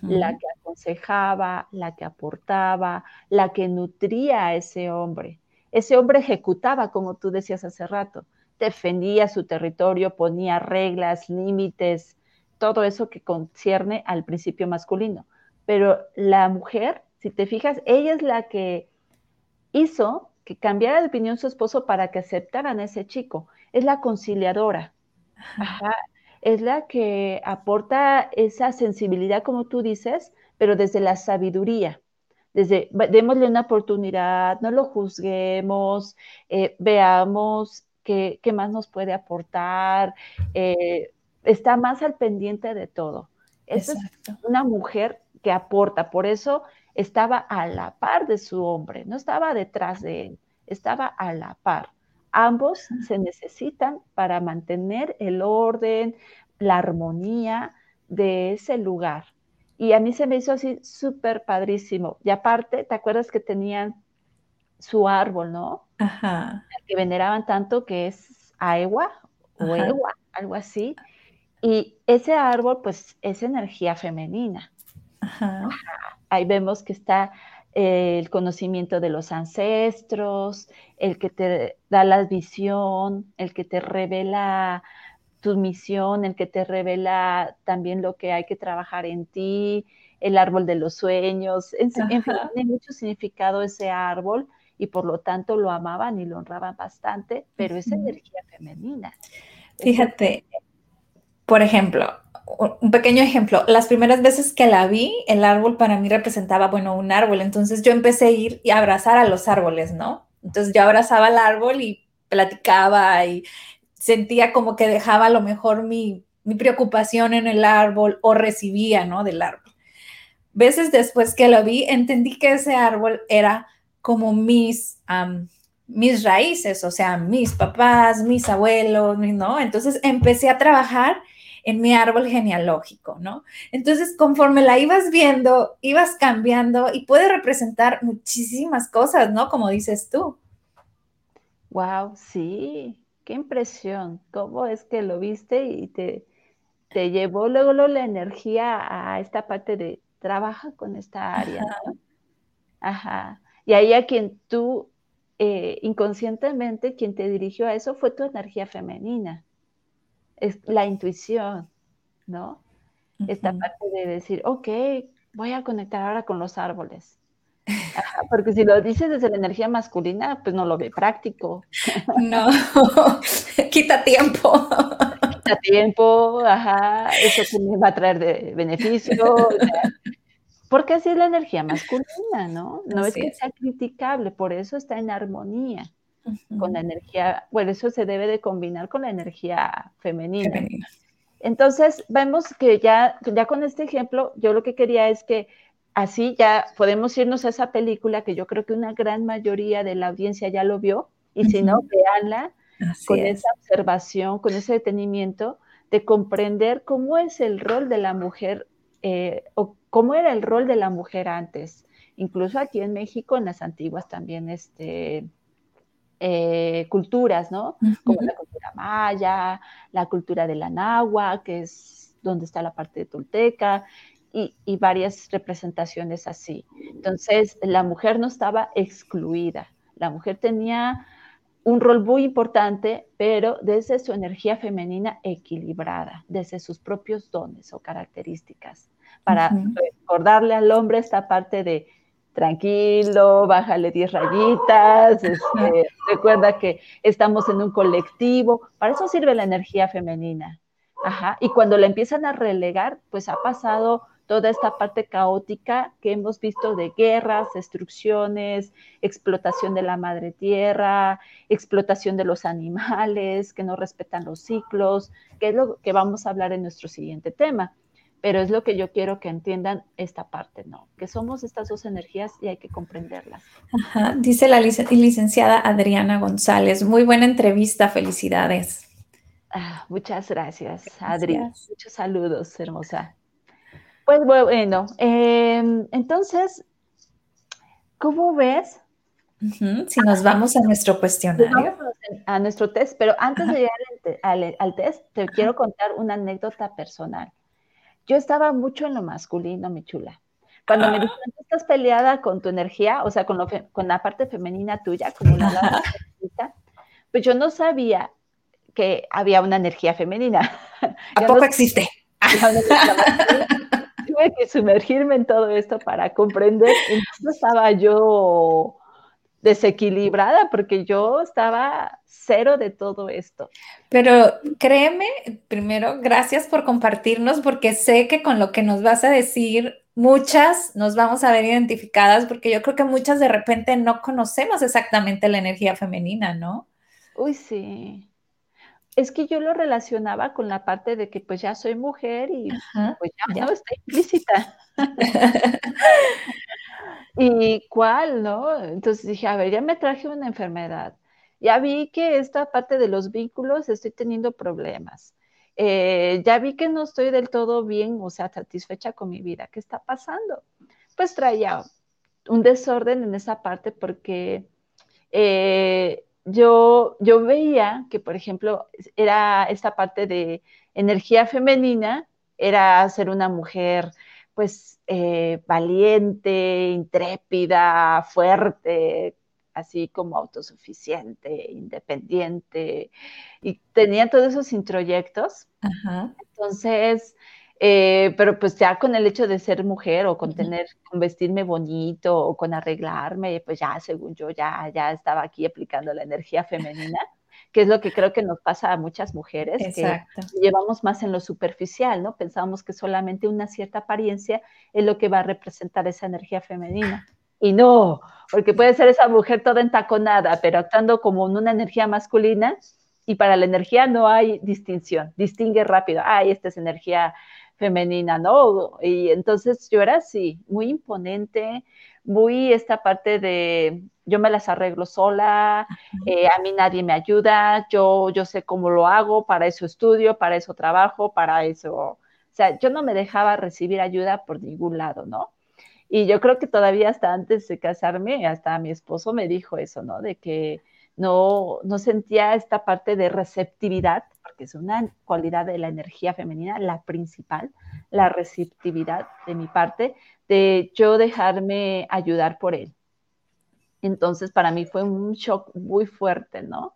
la que aconsejaba, la que aportaba, la que nutría a ese hombre. Ese hombre ejecutaba, como tú decías hace rato, defendía su territorio, ponía reglas, límites, todo eso que concierne al principio masculino. Pero la mujer, si te fijas, ella es la que hizo que cambiara de opinión su esposo para que aceptaran a ese chico. Es la conciliadora. es la que aporta esa sensibilidad, como tú dices, pero desde la sabiduría. Desde, démosle una oportunidad, no lo juzguemos, veamos qué más nos puede aportar, está más al pendiente de todo. Esta es una mujer que aporta, por eso estaba a la par de su hombre, no estaba detrás de él, estaba a la par. Ambos se necesitan para mantener el orden, la armonía de ese lugar. Y a mí se me hizo así súper padrísimo. Y aparte, ¿te acuerdas que tenían su árbol, no? Ajá. Que veneraban tanto, que es Aewa, o Ewa, algo así. Y ese árbol, pues, es energía femenina. Ajá. Ajá. Ahí vemos que está el conocimiento de los ancestros, el que te da la visión, el que te revela tu misión, el que te revela también lo que hay que trabajar en ti, el árbol de los sueños, en fin, tiene mucho significado ese árbol y por lo tanto lo amaban y lo honraban bastante, pero es energía femenina. Fíjate, por ejemplo, un pequeño ejemplo, las primeras veces que la vi, el árbol para mí representaba, bueno, un árbol, entonces yo empecé a ir y abrazar a los árboles, ¿no? Entonces yo abrazaba al árbol y platicaba y sentía como que dejaba a lo mejor mi preocupación en el árbol o recibía, ¿no?, del árbol. Veces después que lo vi, entendí que ese árbol era como mis raíces, o sea, mis papás, mis abuelos, ¿no? Entonces empecé a trabajar en mi árbol genealógico, ¿no? Entonces, conforme la ibas viendo, ibas cambiando y puede representar muchísimas cosas, ¿no? Como dices tú. Wow, sí. ¡Qué impresión! ¿Cómo es que lo viste y te llevó luego la energía a esta parte de trabaja con esta área, ¿no? Ajá. Y ahí a quien tú, inconscientemente, quien te dirigió a eso fue tu energía femenina. Es la intuición, ¿no? Uh-huh. Esta parte de decir, ok, voy a conectar ahora con los árboles. Ajá, porque si lo dices desde la energía masculina, pues no lo ve práctico. No, quita tiempo. Quita tiempo, ajá, eso que me va a traer de beneficio. O sea, porque así es la energía masculina, ¿no? No así es que sea criticable, por eso está en armonía con la energía, bueno, eso se debe de combinar con la energía femenina. Entonces, vemos que ya con este ejemplo, yo lo que quería es que así ya podemos irnos a esa película que yo creo que una gran mayoría de la audiencia ya lo vio, y si no, véanla con esa observación, con ese detenimiento de comprender cómo es el rol de la mujer, o cómo era el rol de la mujer antes, incluso aquí en México, en las antiguas también culturas, ¿no? Como la cultura maya, la cultura de la náhuatl, que es donde está la parte de tolteca, y varias representaciones así. Entonces, la mujer no estaba excluida. La mujer tenía un rol muy importante, pero desde su energía femenina equilibrada, desde sus propios dones o características, para recordarle al hombre esta parte de tranquilo, bájale 10 rayitas, recuerda que estamos en un colectivo. Para eso sirve la energía femenina. Ajá. Y cuando la empiezan a relegar, pues ha pasado toda esta parte caótica que hemos visto de guerras, destrucciones, explotación de la madre tierra, explotación de los animales, que no respetan los ciclos, que es lo que vamos a hablar en nuestro siguiente tema. Pero es lo que yo quiero que entiendan esta parte, ¿no? Que somos estas dos energías y hay que comprenderlas. Ajá. Dice la licenciada Adriana González, muy buena entrevista, felicidades. Ah, muchas gracias, Adri. Muchos saludos, hermosa. Pues bueno, entonces, ¿cómo ves? Si nos vamos a nuestro cuestionario. A nuestro test, pero antes de llegar al test, te quiero contar una anécdota personal. Yo estaba mucho en lo masculino, mi chula. Cuando me dijeron, ¿estás peleada con tu energía? O sea, con la parte femenina tuya, como la femenina, pues yo no sabía que había una energía femenina. ¿A poco existe? Tuve que sumergirme en todo esto para comprender en qué estaba yo desequilibrada porque yo estaba cero de todo esto. Pero créeme, primero, gracias por compartirnos, porque sé que con lo que nos vas a decir, muchas nos vamos a ver identificadas, porque yo creo que muchas de repente no conocemos exactamente la energía femenina, ¿no? Uy, sí. Es que yo lo relacionaba con la parte de que pues ya soy mujer y pues ya está implícita. ¿Y cuál, no? Entonces dije, a ver, ya me traje una enfermedad. Ya vi que esta parte de los vínculos estoy teniendo problemas. Ya vi que no estoy del todo bien, o sea, satisfecha con mi vida. ¿Qué está pasando? Pues traía un desorden en esa parte porque... Yo veía que, por ejemplo, era esta parte de energía femenina, era ser una mujer, pues, valiente, intrépida, fuerte, así como autosuficiente, independiente, y tenía todos esos introyectos. Ajá. Entonces, pero pues ya con el hecho de ser mujer o con tener, con vestirme bonito o con arreglarme, pues ya según yo ya estaba aquí aplicando la energía femenina, que es lo que creo que nos pasa a muchas mujeres. Exacto. Que llevamos más en lo superficial, ¿no? Pensamos que solamente una cierta apariencia es lo que va a representar esa energía femenina. Y no, porque puede ser esa mujer toda entaconada, pero actuando como en una energía masculina, y para la energía no hay distinción, distingue rápido, ay, esta es energía femenina, ¿no? Y entonces yo era así, muy imponente, muy esta parte de yo me las arreglo sola, a mí nadie me ayuda, yo sé cómo lo hago, para eso estudio, para eso trabajo, para eso, o sea, yo no me dejaba recibir ayuda por ningún lado, ¿no? Y yo creo que todavía hasta antes de casarme, hasta mi esposo me dijo eso, ¿no? De que no sentía esta parte de receptividad, porque es una cualidad de la energía femenina, la principal, la receptividad de mi parte, de yo dejarme ayudar por él. Entonces, para mí fue un shock muy fuerte, ¿no?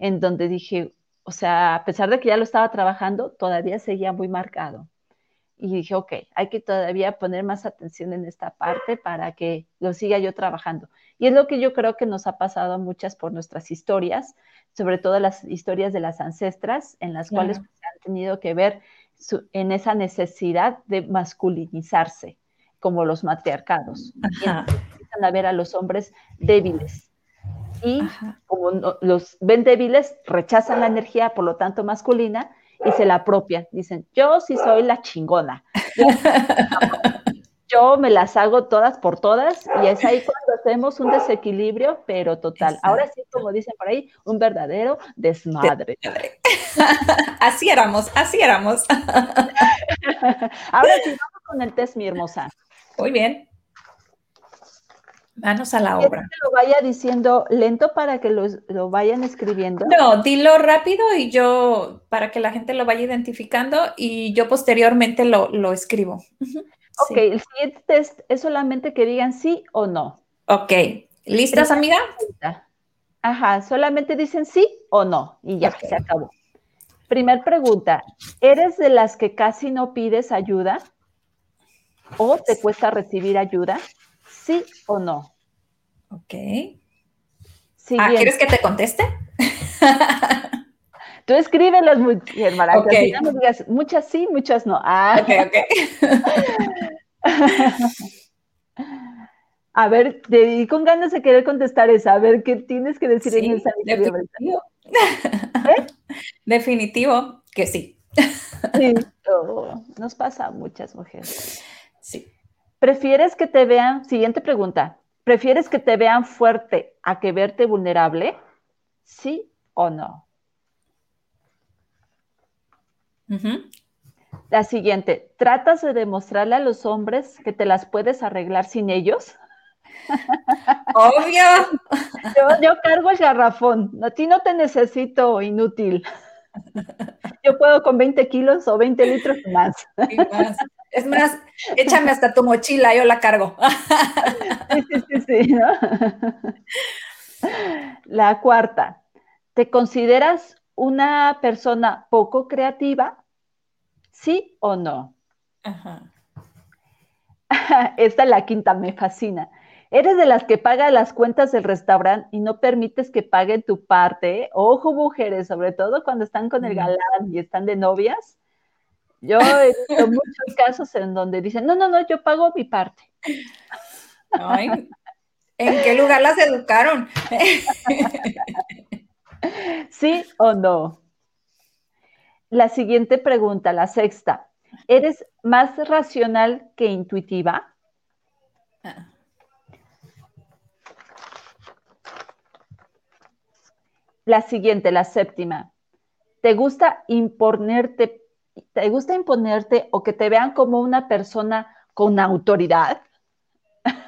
En donde dije, o sea, a pesar de que ya lo estaba trabajando, todavía seguía muy marcado. Y dije, ok, hay que todavía poner más atención en esta parte para que lo siga yo trabajando. Y es lo que yo creo que nos ha pasado a muchas por nuestras historias, sobre todo las historias de las ancestras, en las cuales han tenido que ver en esa necesidad de masculinizarse, como los matriarcados. Ajá. Y empiezan a ver a los hombres débiles. Y como los ven débiles, rechazan la energía, por lo tanto, masculina, y se la apropian. Dicen, yo sí soy la chingona. Yo me las hago todas por todas, y es ahí cuando hacemos un desequilibrio, pero total. Exacto. Ahora sí, como dicen por ahí, un verdadero desmadre. Así éramos. Ahora sí, vamos con el test, mi hermosa. Muy bien. Manos a la obra. Que lo vaya diciendo lento para que lo vayan escribiendo. No, dilo rápido y yo, para que la gente lo vaya identificando, y yo posteriormente lo escribo. Ok, sí. El siguiente test es solamente que digan sí o no. Ok, ¿listas, amiga? Ajá, solamente dicen sí o no y ya, okay. Se acabó. Primer pregunta, ¿eres de las que casi no pides ayuda o te cuesta recibir ayuda? ¿Sí o no? Ok. Siguiente. ¿Quieres que te conteste? Tú escríbelas, hermana. Okay. No digas muchas sí, muchas no. Ah. Ok. A ver, te di con ganas de querer contestar esa. A ver, ¿qué tienes que decir en esa? Definitivo. Definitivo que sí. Sí. Oh, nos pasa a muchas mujeres. Sí. ¿Prefieres que te vean, siguiente pregunta, ¿prefieres que te vean fuerte a que verte vulnerable? ¿Sí o no? Uh-huh. La siguiente, ¿tratas de demostrarle a los hombres que te las puedes arreglar sin ellos? ¡Obvio! Yo cargo el garrafón, a ti no te necesito, inútil. Yo puedo con 20 kilos o 20 litros más. Y más. Es más, échame hasta tu mochila, yo la cargo. Sí, ¿no? La cuarta, ¿te consideras una persona poco creativa? ¿Sí o no? Ajá. Esta es la quinta, me fascina. ¿Eres de las que paga las cuentas del restaurante y no permites que paguen tu parte? Ojo, mujeres, sobre todo cuando están con el galán y están de novias. Yo he visto muchos casos en donde dicen, no, yo pago mi parte. Ay, ¿en qué lugar las educaron? ¿Sí o no? La siguiente pregunta, la sexta. ¿Eres más racional que intuitiva? La siguiente, la séptima. ¿Te gusta imponerte o que te vean como una persona con autoridad?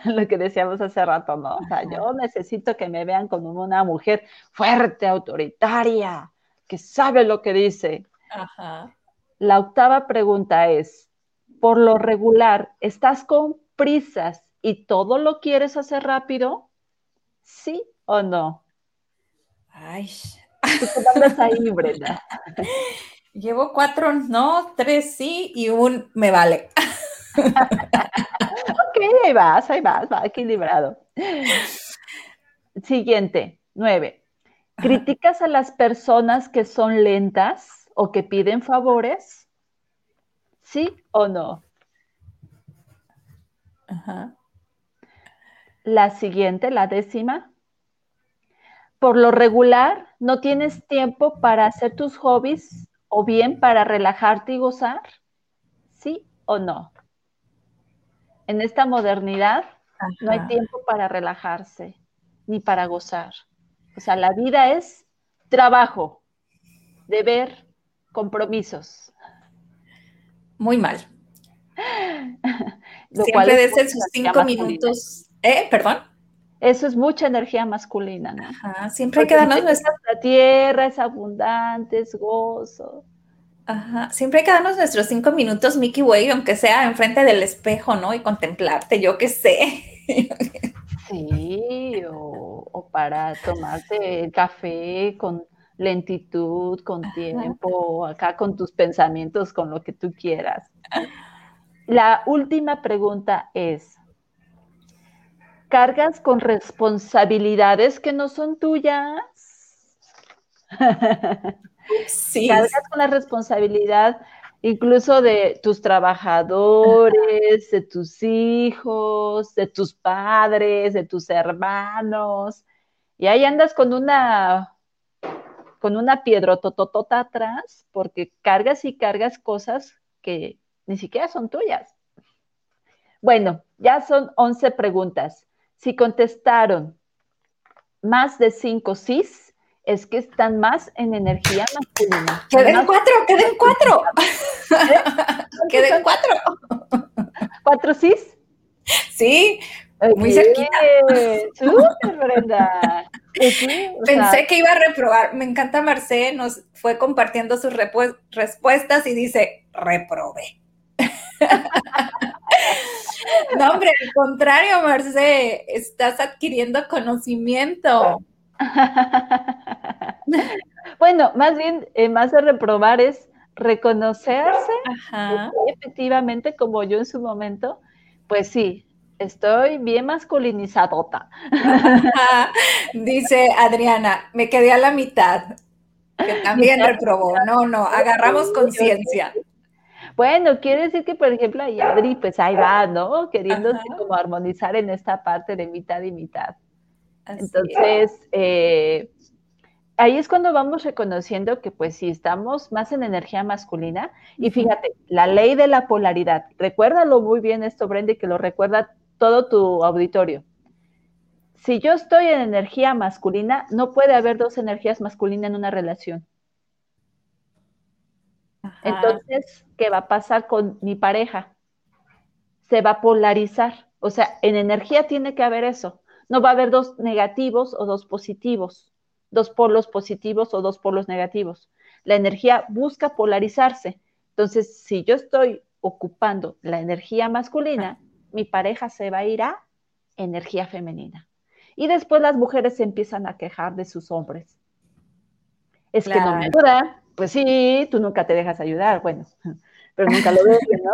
Lo que decíamos hace rato, ¿no? O sea, yo necesito que me vean como una mujer fuerte, autoritaria, que sabe lo que dice. Ajá. La octava pregunta es, por lo regular, ¿estás con prisas y todo lo quieres hacer rápido? ¿Sí o no? Ay, ¿tú andas ahí, Brenda? Llevo 4 no, 3 sí y un me vale. Ok, ahí vas, va equilibrado. Siguiente, 9. ¿Criticas a las personas que son lentas o que piden favores? ¿Sí o no? Ajá. La siguiente, la décima. Por lo regular, ¿no tienes tiempo para hacer tus hobbies o bien para relajarte y gozar? ¿Sí o no? En esta modernidad, ajá, no hay tiempo para relajarse ni para gozar. O sea, la vida es trabajo, deber, compromisos. Muy mal. Siempre desde sus 5 minutos. ¿Perdón? Eso es mucha energía masculina, ¿no? Ajá, siempre quedarnos nuestra... La tierra es abundante, es gozo. Ajá, siempre quedarnos nuestros 5 minutos, Mickey Way, aunque sea enfrente del espejo, ¿no? Y contemplarte, yo qué sé. Sí, o para tomarte el café con lentitud, con tiempo, acá con tus pensamientos, con lo que tú quieras. La última pregunta es... ¿Cargas con responsabilidades que no son tuyas? Sí. ¿Cargas con la responsabilidad incluso de tus trabajadores, de tus hijos, de tus padres, de tus hermanos? Y ahí andas con una piedra tototota atrás porque cargas y cargas cosas que ni siquiera son tuyas. Bueno, ya son 11 preguntas. Si contestaron más de 5 sís, es que están más en energía masculina. ¡Queden cuatro! ¡Queden cuatro! ¿4 sís? Sí, muy cerquita. ¡Súper, Brenda! Pensé que iba a reprobar. Me encanta, Marcé, nos fue compartiendo sus respuestas y dice, reprobé. No, hombre, al contrario, Marce, estás adquiriendo conocimiento. Bueno, más bien, más de reprobar es reconocerse. Ajá. Efectivamente, como yo en su momento, pues sí, estoy bien masculinizadota. Ajá. Dice Adriana, me quedé a la mitad, que también reprobó. No, agarramos conciencia. Bueno, quiere decir que, por ejemplo, ahí Adri, pues ahí va, ¿no? Queriéndose como armonizar en esta parte de mitad y mitad. Así entonces, es. Ahí es cuando vamos reconociendo que, pues, sí, estamos más en energía masculina. Y fíjate, la ley de la polaridad. Recuérdalo muy bien esto, Brenda, que lo recuerda todo tu auditorio. Si yo estoy en energía masculina, no puede haber 2 energías masculinas en una relación. Ajá. Entonces, ¿qué va a pasar con mi pareja? Se va a polarizar. O sea, en energía tiene que haber eso. No va a haber 2 negativos o 2 positivos, 2 polos positivos o 2 polos negativos. La energía busca polarizarse. Entonces, si yo estoy ocupando la energía masculina, mi pareja se va a ir a energía femenina. Y después las mujeres se empiezan a quejar de sus hombres. Es claro. Que no me ayuda. Pues sí, tú nunca te dejas ayudar, bueno, pero nunca lo ves, ¿no?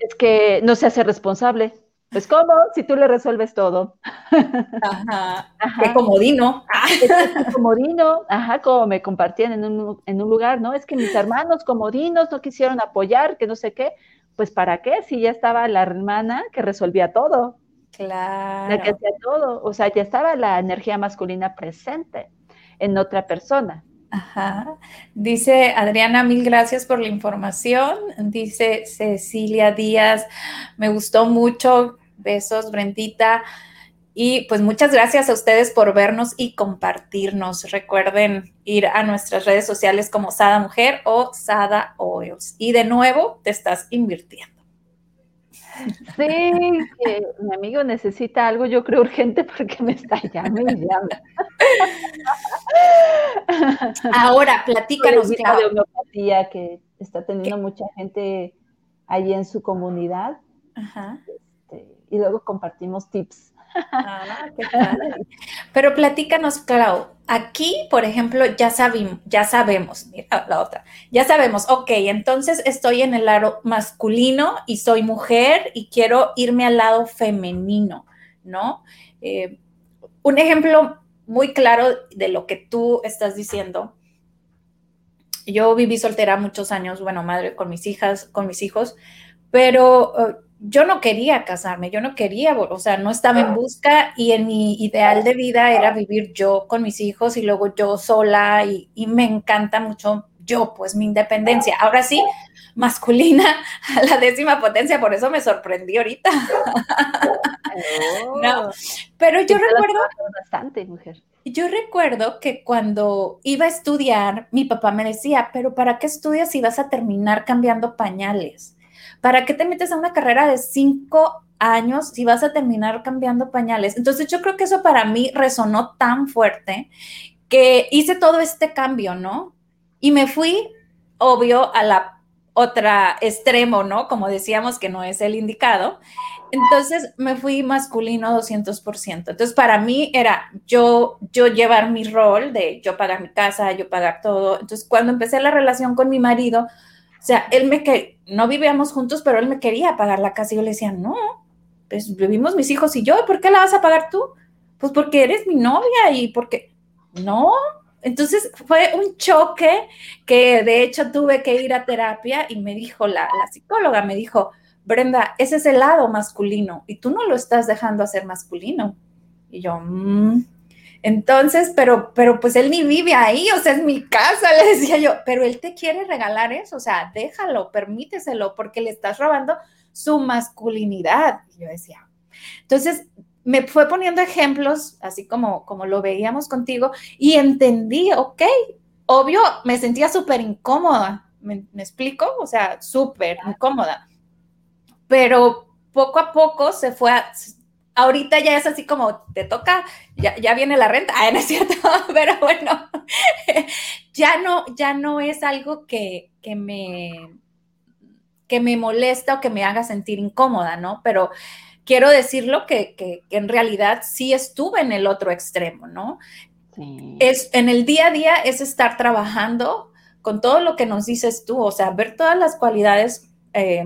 Es que no se hace responsable. Pues, ¿cómo? Si tú le resuelves todo. Ajá. Ajá. Qué comodino. Qué comodino. Ajá, como me compartían en un lugar, ¿no? Es que mis hermanos comodinos no quisieron apoyar, que no sé qué. Pues, ¿para qué? Si ya estaba la hermana que resolvía todo. Claro. La que hacía todo. O sea, ya estaba la energía masculina presente en otra persona. Ajá. Dice Adriana, 1000 gracias por la información. Dice Cecilia Díaz, me gustó mucho. Besos, Brendita. Y pues muchas gracias a ustedes por vernos y compartirnos. Recuerden ir a nuestras redes sociales como Sada Mujer o Sada Oils. Y de nuevo, te estás invirtiendo. Sí, que mi amigo necesita algo, yo creo, urgente, porque me está llamando y llama. Ahora, platícanos, Claudia. De homeopatía que está teniendo mucha gente allí en su comunidad. Ajá. Y luego compartimos tips. Ah, qué padre. Pero platícanos, Clau, aquí, por ejemplo, ya sabemos, mira la otra, ya sabemos, ok, entonces estoy en el lado masculino y soy mujer y quiero irme al lado femenino, ¿no? Un ejemplo muy claro de lo que tú estás diciendo. Yo viví soltera muchos años, bueno, madre, con mis hijos, pero... yo no quería casarme, o sea, no estaba en busca, y en mi ideal de vida era vivir yo con mis hijos y luego yo sola, y me encanta mucho yo, pues mi independencia. Ahora sí, masculina a la 10ª potencia, por eso me sorprendí ahorita. No, pero yo recuerdo que cuando iba a estudiar, mi papá me decía, pero ¿para qué estudias si vas a terminar cambiando pañales? ¿Para qué te metes a una carrera de 5 años si vas a terminar cambiando pañales? Entonces yo creo que eso para mí resonó tan fuerte que hice todo este cambio, ¿no? Y me fui, obvio, a la otra extremo, ¿no? Como decíamos, que no es el indicado. Entonces me fui masculino 200%. Entonces para mí era yo llevar mi rol de yo pagar mi casa, yo pagar todo. Entonces cuando empecé la relación con mi marido, o sea, no vivíamos juntos, pero él me quería pagar la casa y yo le decía, no, pues vivimos mis hijos y yo, ¿por qué la vas a pagar tú? Pues porque eres mi novia y porque, no. Entonces fue un choque que de hecho tuve que ir a terapia y me dijo la psicóloga, me dijo, Brenda, ese es el lado masculino y tú no lo estás dejando hacer masculino. Y yo, Entonces, pero pues él ni vive ahí, o sea, es mi casa, le decía yo, pero él te quiere regalar eso, o sea, déjalo, permíteselo, porque le estás robando su masculinidad, y yo decía. Entonces, me fue poniendo ejemplos, así como lo veíamos contigo, y entendí, ok, obvio, me sentía súper incómoda, ¿me explico? O sea, súper incómoda, pero poco a poco se fue ahorita ya es así como te toca, ya viene la renta. Ah, no es cierto, pero bueno, ya no es algo que me molesta o que me haga sentir incómoda, ¿no? Pero quiero decirlo que en realidad sí estuve en el otro extremo, ¿no? Sí. En el día a día es estar trabajando con todo lo que nos dices tú, o sea, ver todas las cualidades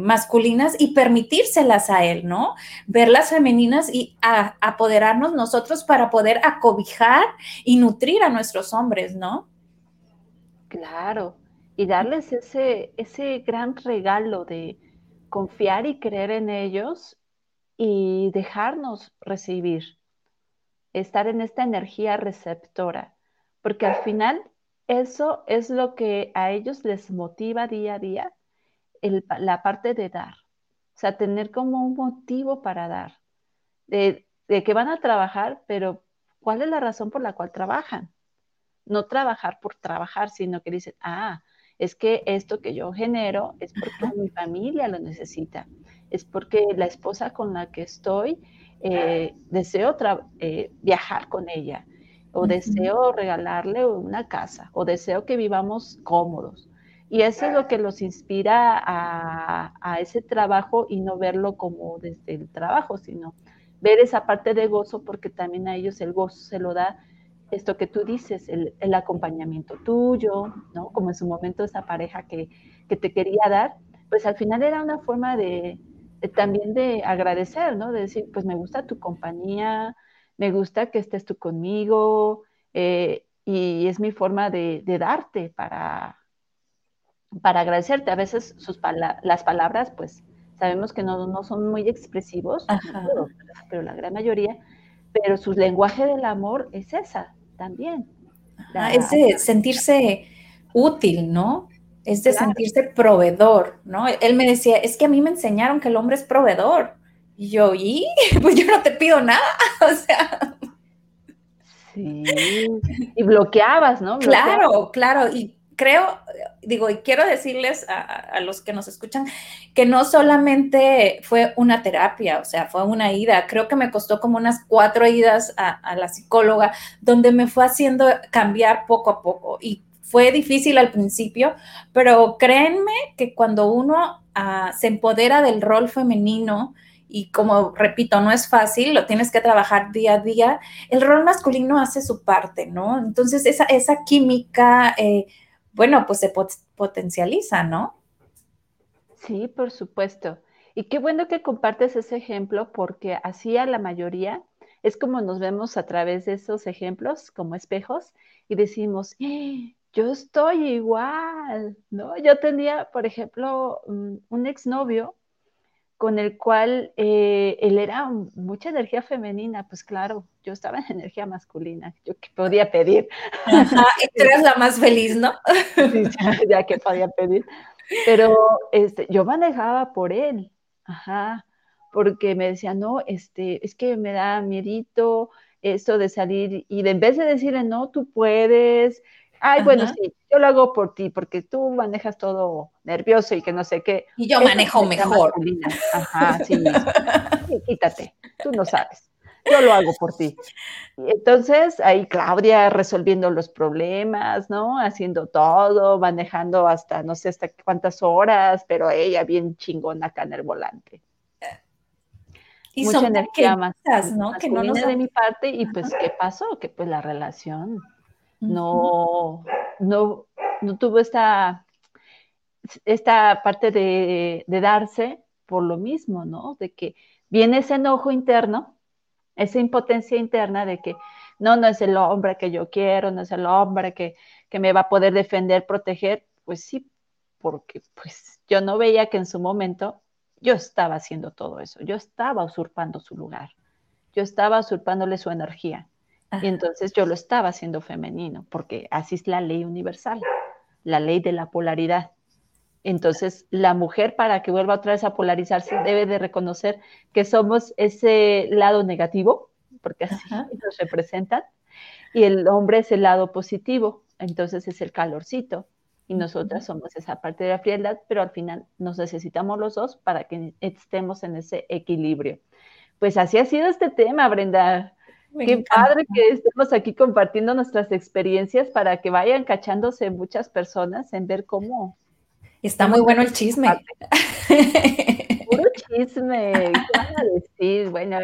masculinas y permitírselas a él, ¿no? Verlas femeninas y apoderarnos nosotros para poder acobijar y nutrir a nuestros hombres, ¿no? Claro, y darles ese gran regalo de confiar y creer en ellos y dejarnos recibir, estar en esta energía receptora, porque al final eso es lo que a ellos les motiva día a día, la parte de dar, o sea, tener como un motivo para dar, de que van a trabajar, pero ¿cuál es la razón por la cual trabajan? No trabajar por trabajar, sino que dicen, es que esto que yo genero es porque mi familia lo necesita, es porque la esposa con la que estoy, deseo viajar con ella, o deseo regalarle una casa, o deseo que vivamos cómodos. Y eso es lo que los inspira a ese trabajo y no verlo como desde el trabajo, sino ver esa parte de gozo, porque también a ellos el gozo se lo da esto que tú dices, el acompañamiento tuyo, ¿no? Como en su momento esa pareja que te quería dar, pues al final era una forma de, también de agradecer, ¿no? De decir, pues me gusta tu compañía, me gusta que estés tú conmigo, y es mi forma de darte para agradecerte. A veces las palabras, pues, sabemos que no son muy expresivos, pero la gran mayoría, pero su lenguaje del amor es esa también. Es de sentirse útil, ¿no? Es de sentirse proveedor, ¿no? Él me decía, es que a mí me enseñaron que el hombre es proveedor. Y yo, ¿y? Pues yo no te pido nada, o sea. Sí, y bloqueabas, ¿no? Claro, y creo, y quiero decirles a los que nos escuchan que no solamente fue una terapia, o sea, fue una ida. Creo que me costó como unas 4 idas a la psicóloga, donde me fue haciendo cambiar poco a poco. Y fue difícil al principio, pero créanme que cuando uno se empodera del rol femenino, y como repito, no es fácil, lo tienes que trabajar día a día, el rol masculino hace su parte, ¿no? Entonces esa química, pues se potencializa, ¿no? Sí, por supuesto. Y qué bueno que compartes ese ejemplo, porque así a la mayoría es como nos vemos a través de esos ejemplos, como espejos, y decimos, yo estoy igual, ¿no? Yo tenía, por ejemplo, un exnovio con el cual él era mucha energía femenina, pues claro, yo estaba en energía masculina, yo qué podía pedir. Ajá, y tú eras la más feliz, ¿no? Sí, ya que podía pedir. Pero yo manejaba por él, porque me decía, no, es que me da miedito esto de salir, y en vez de decirle, no, tú puedes, bueno, sí, yo lo hago por ti, porque tú manejas todo nervioso y que no sé qué. Y yo manejo mejor. Masculina. Ajá, sí. Quítate, tú no sabes. Yo lo hago por ti. Y entonces, ahí Claudia resolviendo los problemas, ¿no? Haciendo todo, manejando hasta, no sé hasta cuántas horas, pero ella bien chingona acá en el volante. Y mucha son energía más, ¿no? Que no nos... de mi parte, y pues, ¿qué pasó? Que pues la relación... No tuvo esta parte de darse por lo mismo, ¿no? De que viene ese enojo interno, esa impotencia interna de que no es el hombre que yo quiero, no es el hombre que me va a poder defender, proteger. Pues sí, porque pues yo no veía que en su momento yo estaba haciendo todo eso, yo estaba usurpando su lugar, yo estaba usurpándole su energía. Y entonces yo lo estaba haciendo femenino, porque así es la ley universal, la ley de la polaridad. Entonces la mujer, para que vuelva otra vez a polarizarse, debe de reconocer que somos ese lado negativo, porque así nos representan, y el hombre es el lado positivo, entonces es el calorcito, y nosotras somos esa parte de la frialdad, pero al final nos necesitamos los dos para que estemos en ese equilibrio. Pues así ha sido este tema, Brenda. Qué padre que estemos aquí compartiendo nuestras experiencias para que vayan cachándose muchas personas en ver cómo. Está muy bueno el chisme. Puro chisme. ¿Qué van a decir? Bueno,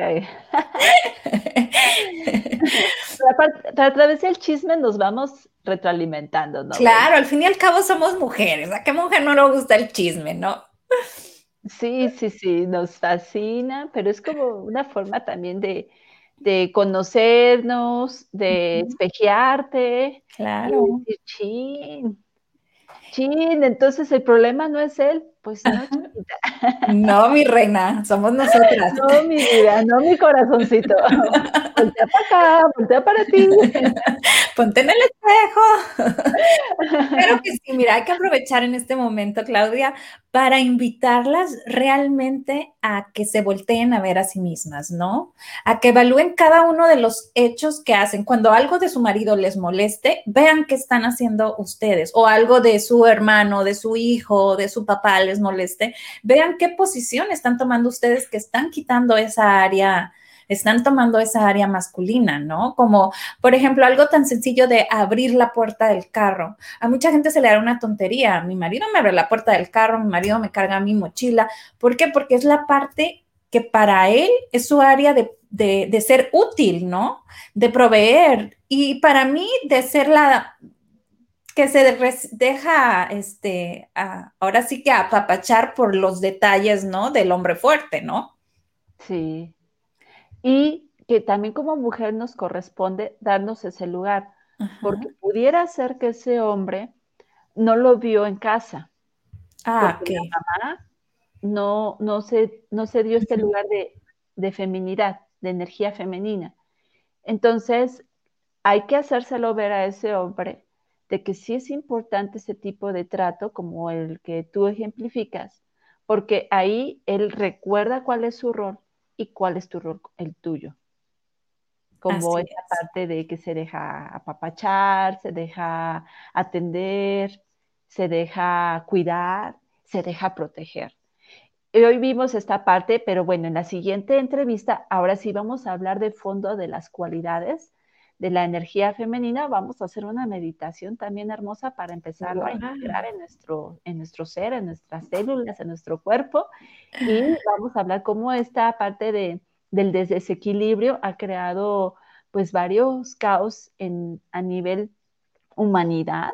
a través del chisme nos vamos retroalimentando, ¿no? Claro, al fin y al cabo somos mujeres. ¿A qué mujer no le gusta el chisme, no? Sí, nos fascina, pero es como una forma también de conocernos, de espejearte. Claro. Y decir, chin, entonces el problema no es él, pues no, chiquita. No, mi reina, somos nosotras. No, mi vida, no, mi corazoncito. Voltea para acá, voltea para ti. Ponte en el espejo. Claro que sí, mira, hay que aprovechar en este momento, Claudia, para invitarlas realmente a que se volteen a ver a sí mismas, ¿no? A que evalúen cada uno de los hechos que hacen. Cuando algo de su marido les moleste, vean qué están haciendo ustedes, o algo de su hermano, de su hijo, de su papá les moleste, vean qué posición están tomando ustedes, que están quitando esa área. Están tomando esa área masculina, ¿no? Como, por ejemplo, algo tan sencillo de abrir la puerta del carro. A mucha gente se le da una tontería. Mi marido me abre la puerta del carro, mi marido me carga mi mochila. ¿Por qué? Porque es la parte que para él es su área de ser útil, ¿no? De proveer. Y para mí, de ser la... que se deja, ahora sí que apapachar por los detalles, ¿no? Del hombre fuerte, ¿no? Sí. Y que también como mujer nos corresponde darnos ese lugar, ajá, porque pudiera ser que ese hombre no lo vio en casa. Ah, porque okay, la mamá no se dio uh-huh, este lugar de feminidad, de energía femenina. Entonces, hay que hacérselo ver a ese hombre de que sí es importante ese tipo de trato como el que tú ejemplificas, porque ahí él recuerda cuál es su rol y cuál es tu rol, el tuyo. Como esa parte de que se deja apapachar, se deja atender, se deja cuidar, se deja proteger. Hoy vimos esta parte, pero bueno, en la siguiente entrevista, ahora sí vamos a hablar de fondo de las cualidades de la energía femenina. Vamos a hacer una meditación también hermosa para empezarlo a integrar en nuestro ser, en nuestras células, en nuestro cuerpo. Y vamos a hablar cómo esta parte del desequilibrio ha creado pues varios caos a nivel humanidad.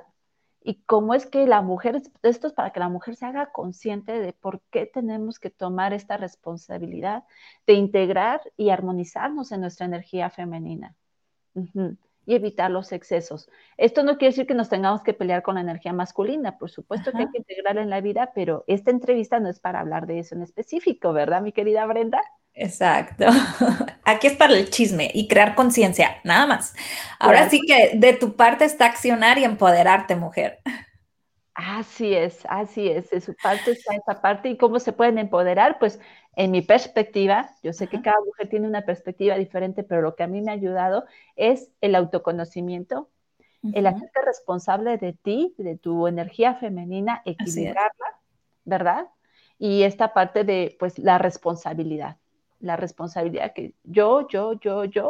Y cómo es que la mujer, esto es para que la mujer se haga consciente de por qué tenemos que tomar esta responsabilidad de integrar y armonizarnos en nuestra energía femenina. Uh-huh. Y evitar los excesos. Esto no quiere decir que nos tengamos que pelear con la energía masculina, por supuesto, ajá, que hay que integrarla en la vida, pero esta entrevista no es para hablar de eso en específico, ¿verdad, mi querida Brenda? Exacto. Aquí es para el chisme y crear conciencia, nada más. Ahora sí que de tu parte está accionar y empoderarte, mujer. Así es, de su parte está esa parte. ¿Y cómo se pueden empoderar? Pues en mi perspectiva, yo sé que cada mujer tiene una perspectiva diferente, pero lo que a mí me ha ayudado es el autoconocimiento, uh-huh, el hacerte responsable de ti, de tu energía femenina, equilibrarla, ¿verdad? Y esta parte de, pues, la responsabilidad que yo,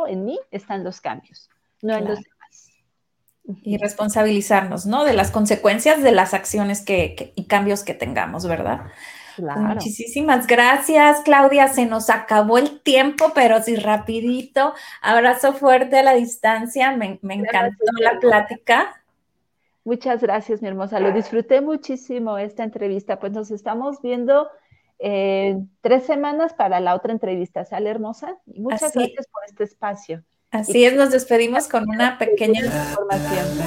en mí están los cambios, no en los demás. Y responsabilizarnos, ¿no? De las consecuencias de las acciones y cambios que tengamos, ¿verdad? Claro. Muchísimas gracias, Claudia. Se nos acabó el tiempo, pero sí rapidito. Abrazo fuerte a la distancia. Me encantó la plática. Muchas gracias, mi hermosa. Lo disfruté muchísimo esta entrevista. Pues nos estamos viendo 3 semanas para la otra entrevista. ¿Sale, hermosa? Muchas gracias por este espacio. Así es, nos despedimos con una pequeña información.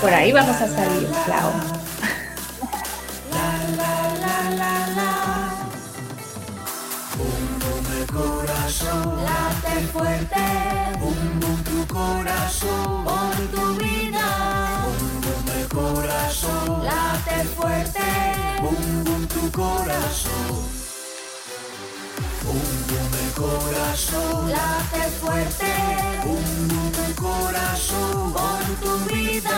Por ahí vamos a salir, Clau. Corazón, late fuerte, un boom tu corazón, por tu vida, un boom de corazón, late fuerte, un boom tu corazón, un boom de corazón, late fuerte, un boom tu corazón, por tu vida,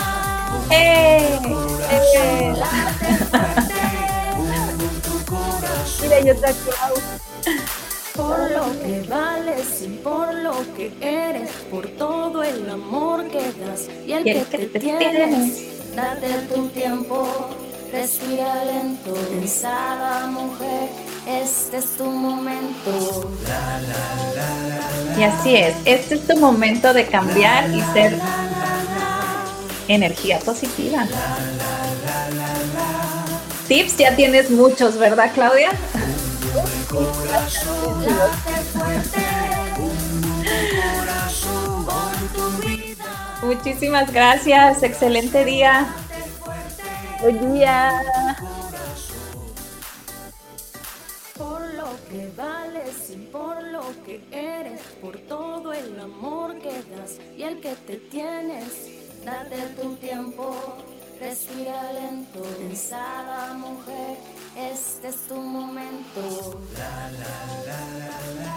un corazón, late fuerte, un boom tu corazón. Mira, yo te aplaudo. Por lo que vales y por lo que eres, por todo el amor que das y el que te tienes. Date tu tiempo, respira lento, Sada mujer, este es tu momento. Y así es, este es tu momento de cambiar y ser energía positiva. Tips ya tienes muchos, ¿verdad, Claudia? Corazón, late fuerte, corazón por tu vida. Muchísimas gracias, excelente día. Buen día. Por lo que vales y por lo que eres, por todo el amor que das y el que te tienes, date tu tiempo. Respira lento, Sada mujer, este es tu momento. La, la, la, la, la.